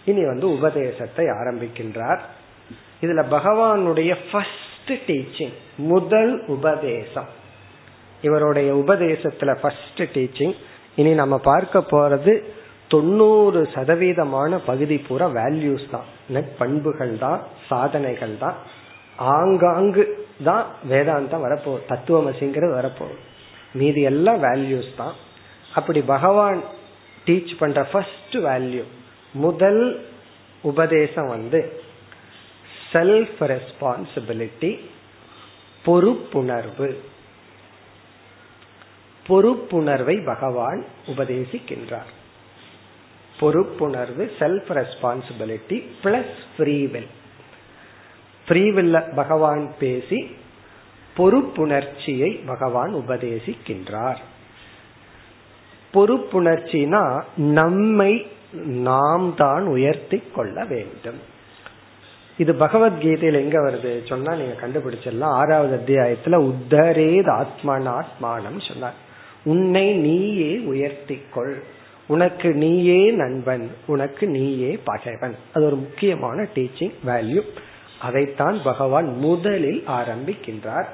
இனி வந்து உபதேசத்தை ஆரம்பிக்கின்றார். இதுல பகவானுடைய ஃபர்ஸ்ட் டீச்சிங், முதல் உபதேசம், இவருடைய உபதேசத்துல ஃபர்ஸ்ட் டீச்சிங். இனி நம்ம பார்க்க போறது தொண்ணூறு சதவீதமான பகுதி பூரா வேல்யூஸ் தான், நட்பண்புகள் தான், சாதனைகள் தான். ஆங்காங்கு தான் வேதாந்தம் வரப்போகுது, தத்துவமசிங்கிறது வரப்போகுது. மீதி எல்லாம் வேல்யூஸ் தான். அப்படி பகவான் டீச் பண்ற ஃபர்ஸ்ட் வேல்யூ, முதல் உபதேசம் வந்து செல்ஃப் ரெஸ்பான்சிபிலிட்டி, பொறுப்புணர்வு. பொறுப்புணர்வை பகவான் உபதேசிக்கின்றார். பொறுப்புணர்வு, self responsibility plus free will. Free will பகவான் பேசி பொறுப்புணர்ச்சியை பகவான் உபதேசிக்கின்றார். பொறுப்புணர்ச்சினா நம்மை நாம் தான் உயர்த்தி கொள்ள வேண்டும். இது பகவத்கீதையில எங்க வருது சொன்னா நீங்க கண்டுபிடிச்சிடலாம். ஆறாவது அத்தியாயத்துல உத்தரேத் ஆத்மனாத்மானம் சொன்னார். உன்னை நீயே உயர்த்திக்கொள், உனக்கு நீயே நண்பன், உனக்கு நீயே பகைவன். அது ஒரு முக்கியமான டீச்சிங் வேல்யூ. அதைத்தான் பகவான் முதலில் ஆரம்பிக்கின்றார்.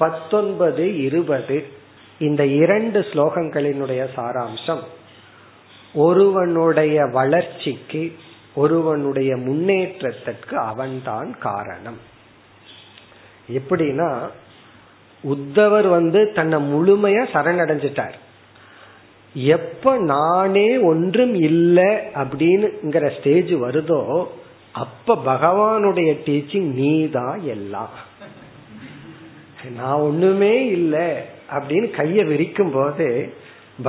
பத்தொன்பது இருபது இந்த இரண்டு ஸ்லோகங்களினுடைய சாராம்சம், ஒருவனுடைய வளர்ச்சிக்கு ஒருவனுடைய முன்னேற்றத்திற்கு அவன்தான் காரணம். எப்படின்னா, உத்தவர் வந்து தன்னை முழுமையா சரணடைஞ்சிட்டார். எப்ப நானே ஒன்றும் இல்லை அப்படின்னுங்கிற ஸ்டேஜ் வருதோ, அப்ப பகவானுடைய டீச்சிங் நீ தான் எல்லாம், நான் ஒண்ணுமே இல்லை அப்படின்னு கையை விரிக்கும் போது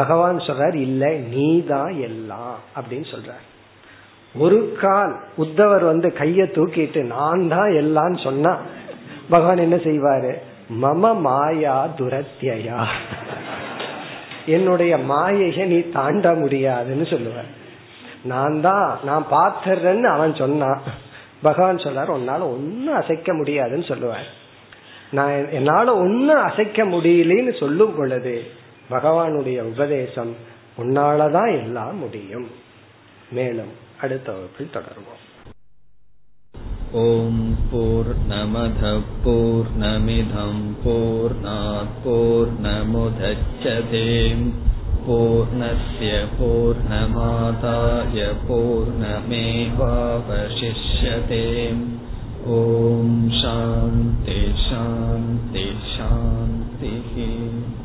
பகவான் சொல்றார், இல்ல நீ தான் எல்லாம் அப்படின்னு சொல்றார். ஒரு கால் உத்தவர் வந்து கைய தூக்கிட்டு நான் தான் எல்லான்னு சொன்னா பகவான் என்ன செய்வாரு? மம மாயா துரத்யா, என்னுடைய மாயையை நீ தாண்ட முடியாதுன்னு சொல்லுவார். நான் தான் நான் பாத்துறேன்னு அவன் சொன்னான், பகவான் சொல்றாரு உன்னால ஒன்னும் அசைக்க முடியாதுன்னு சொல்லுவார். நான் என்னால ஒன்னும் அசைக்க முடியலன்னு சொல்லும் பொழுது பகவானுடைய உபதேசம், உன்னாலதான் எல்லாம் முடியும். மேலும் அடுத்த வகுப்பில் தொடருவோம். ஓம் பூர்ணமத பூர்ணமிதம் பூர்ணாத் பூர்ணமுதச்யதே பூர்ணஸ்ய பூர்ணமாதாய பூர்ணமேவாவசிஷ்யதே. ஓம் சாந்தி சாந்தி சாந்தி.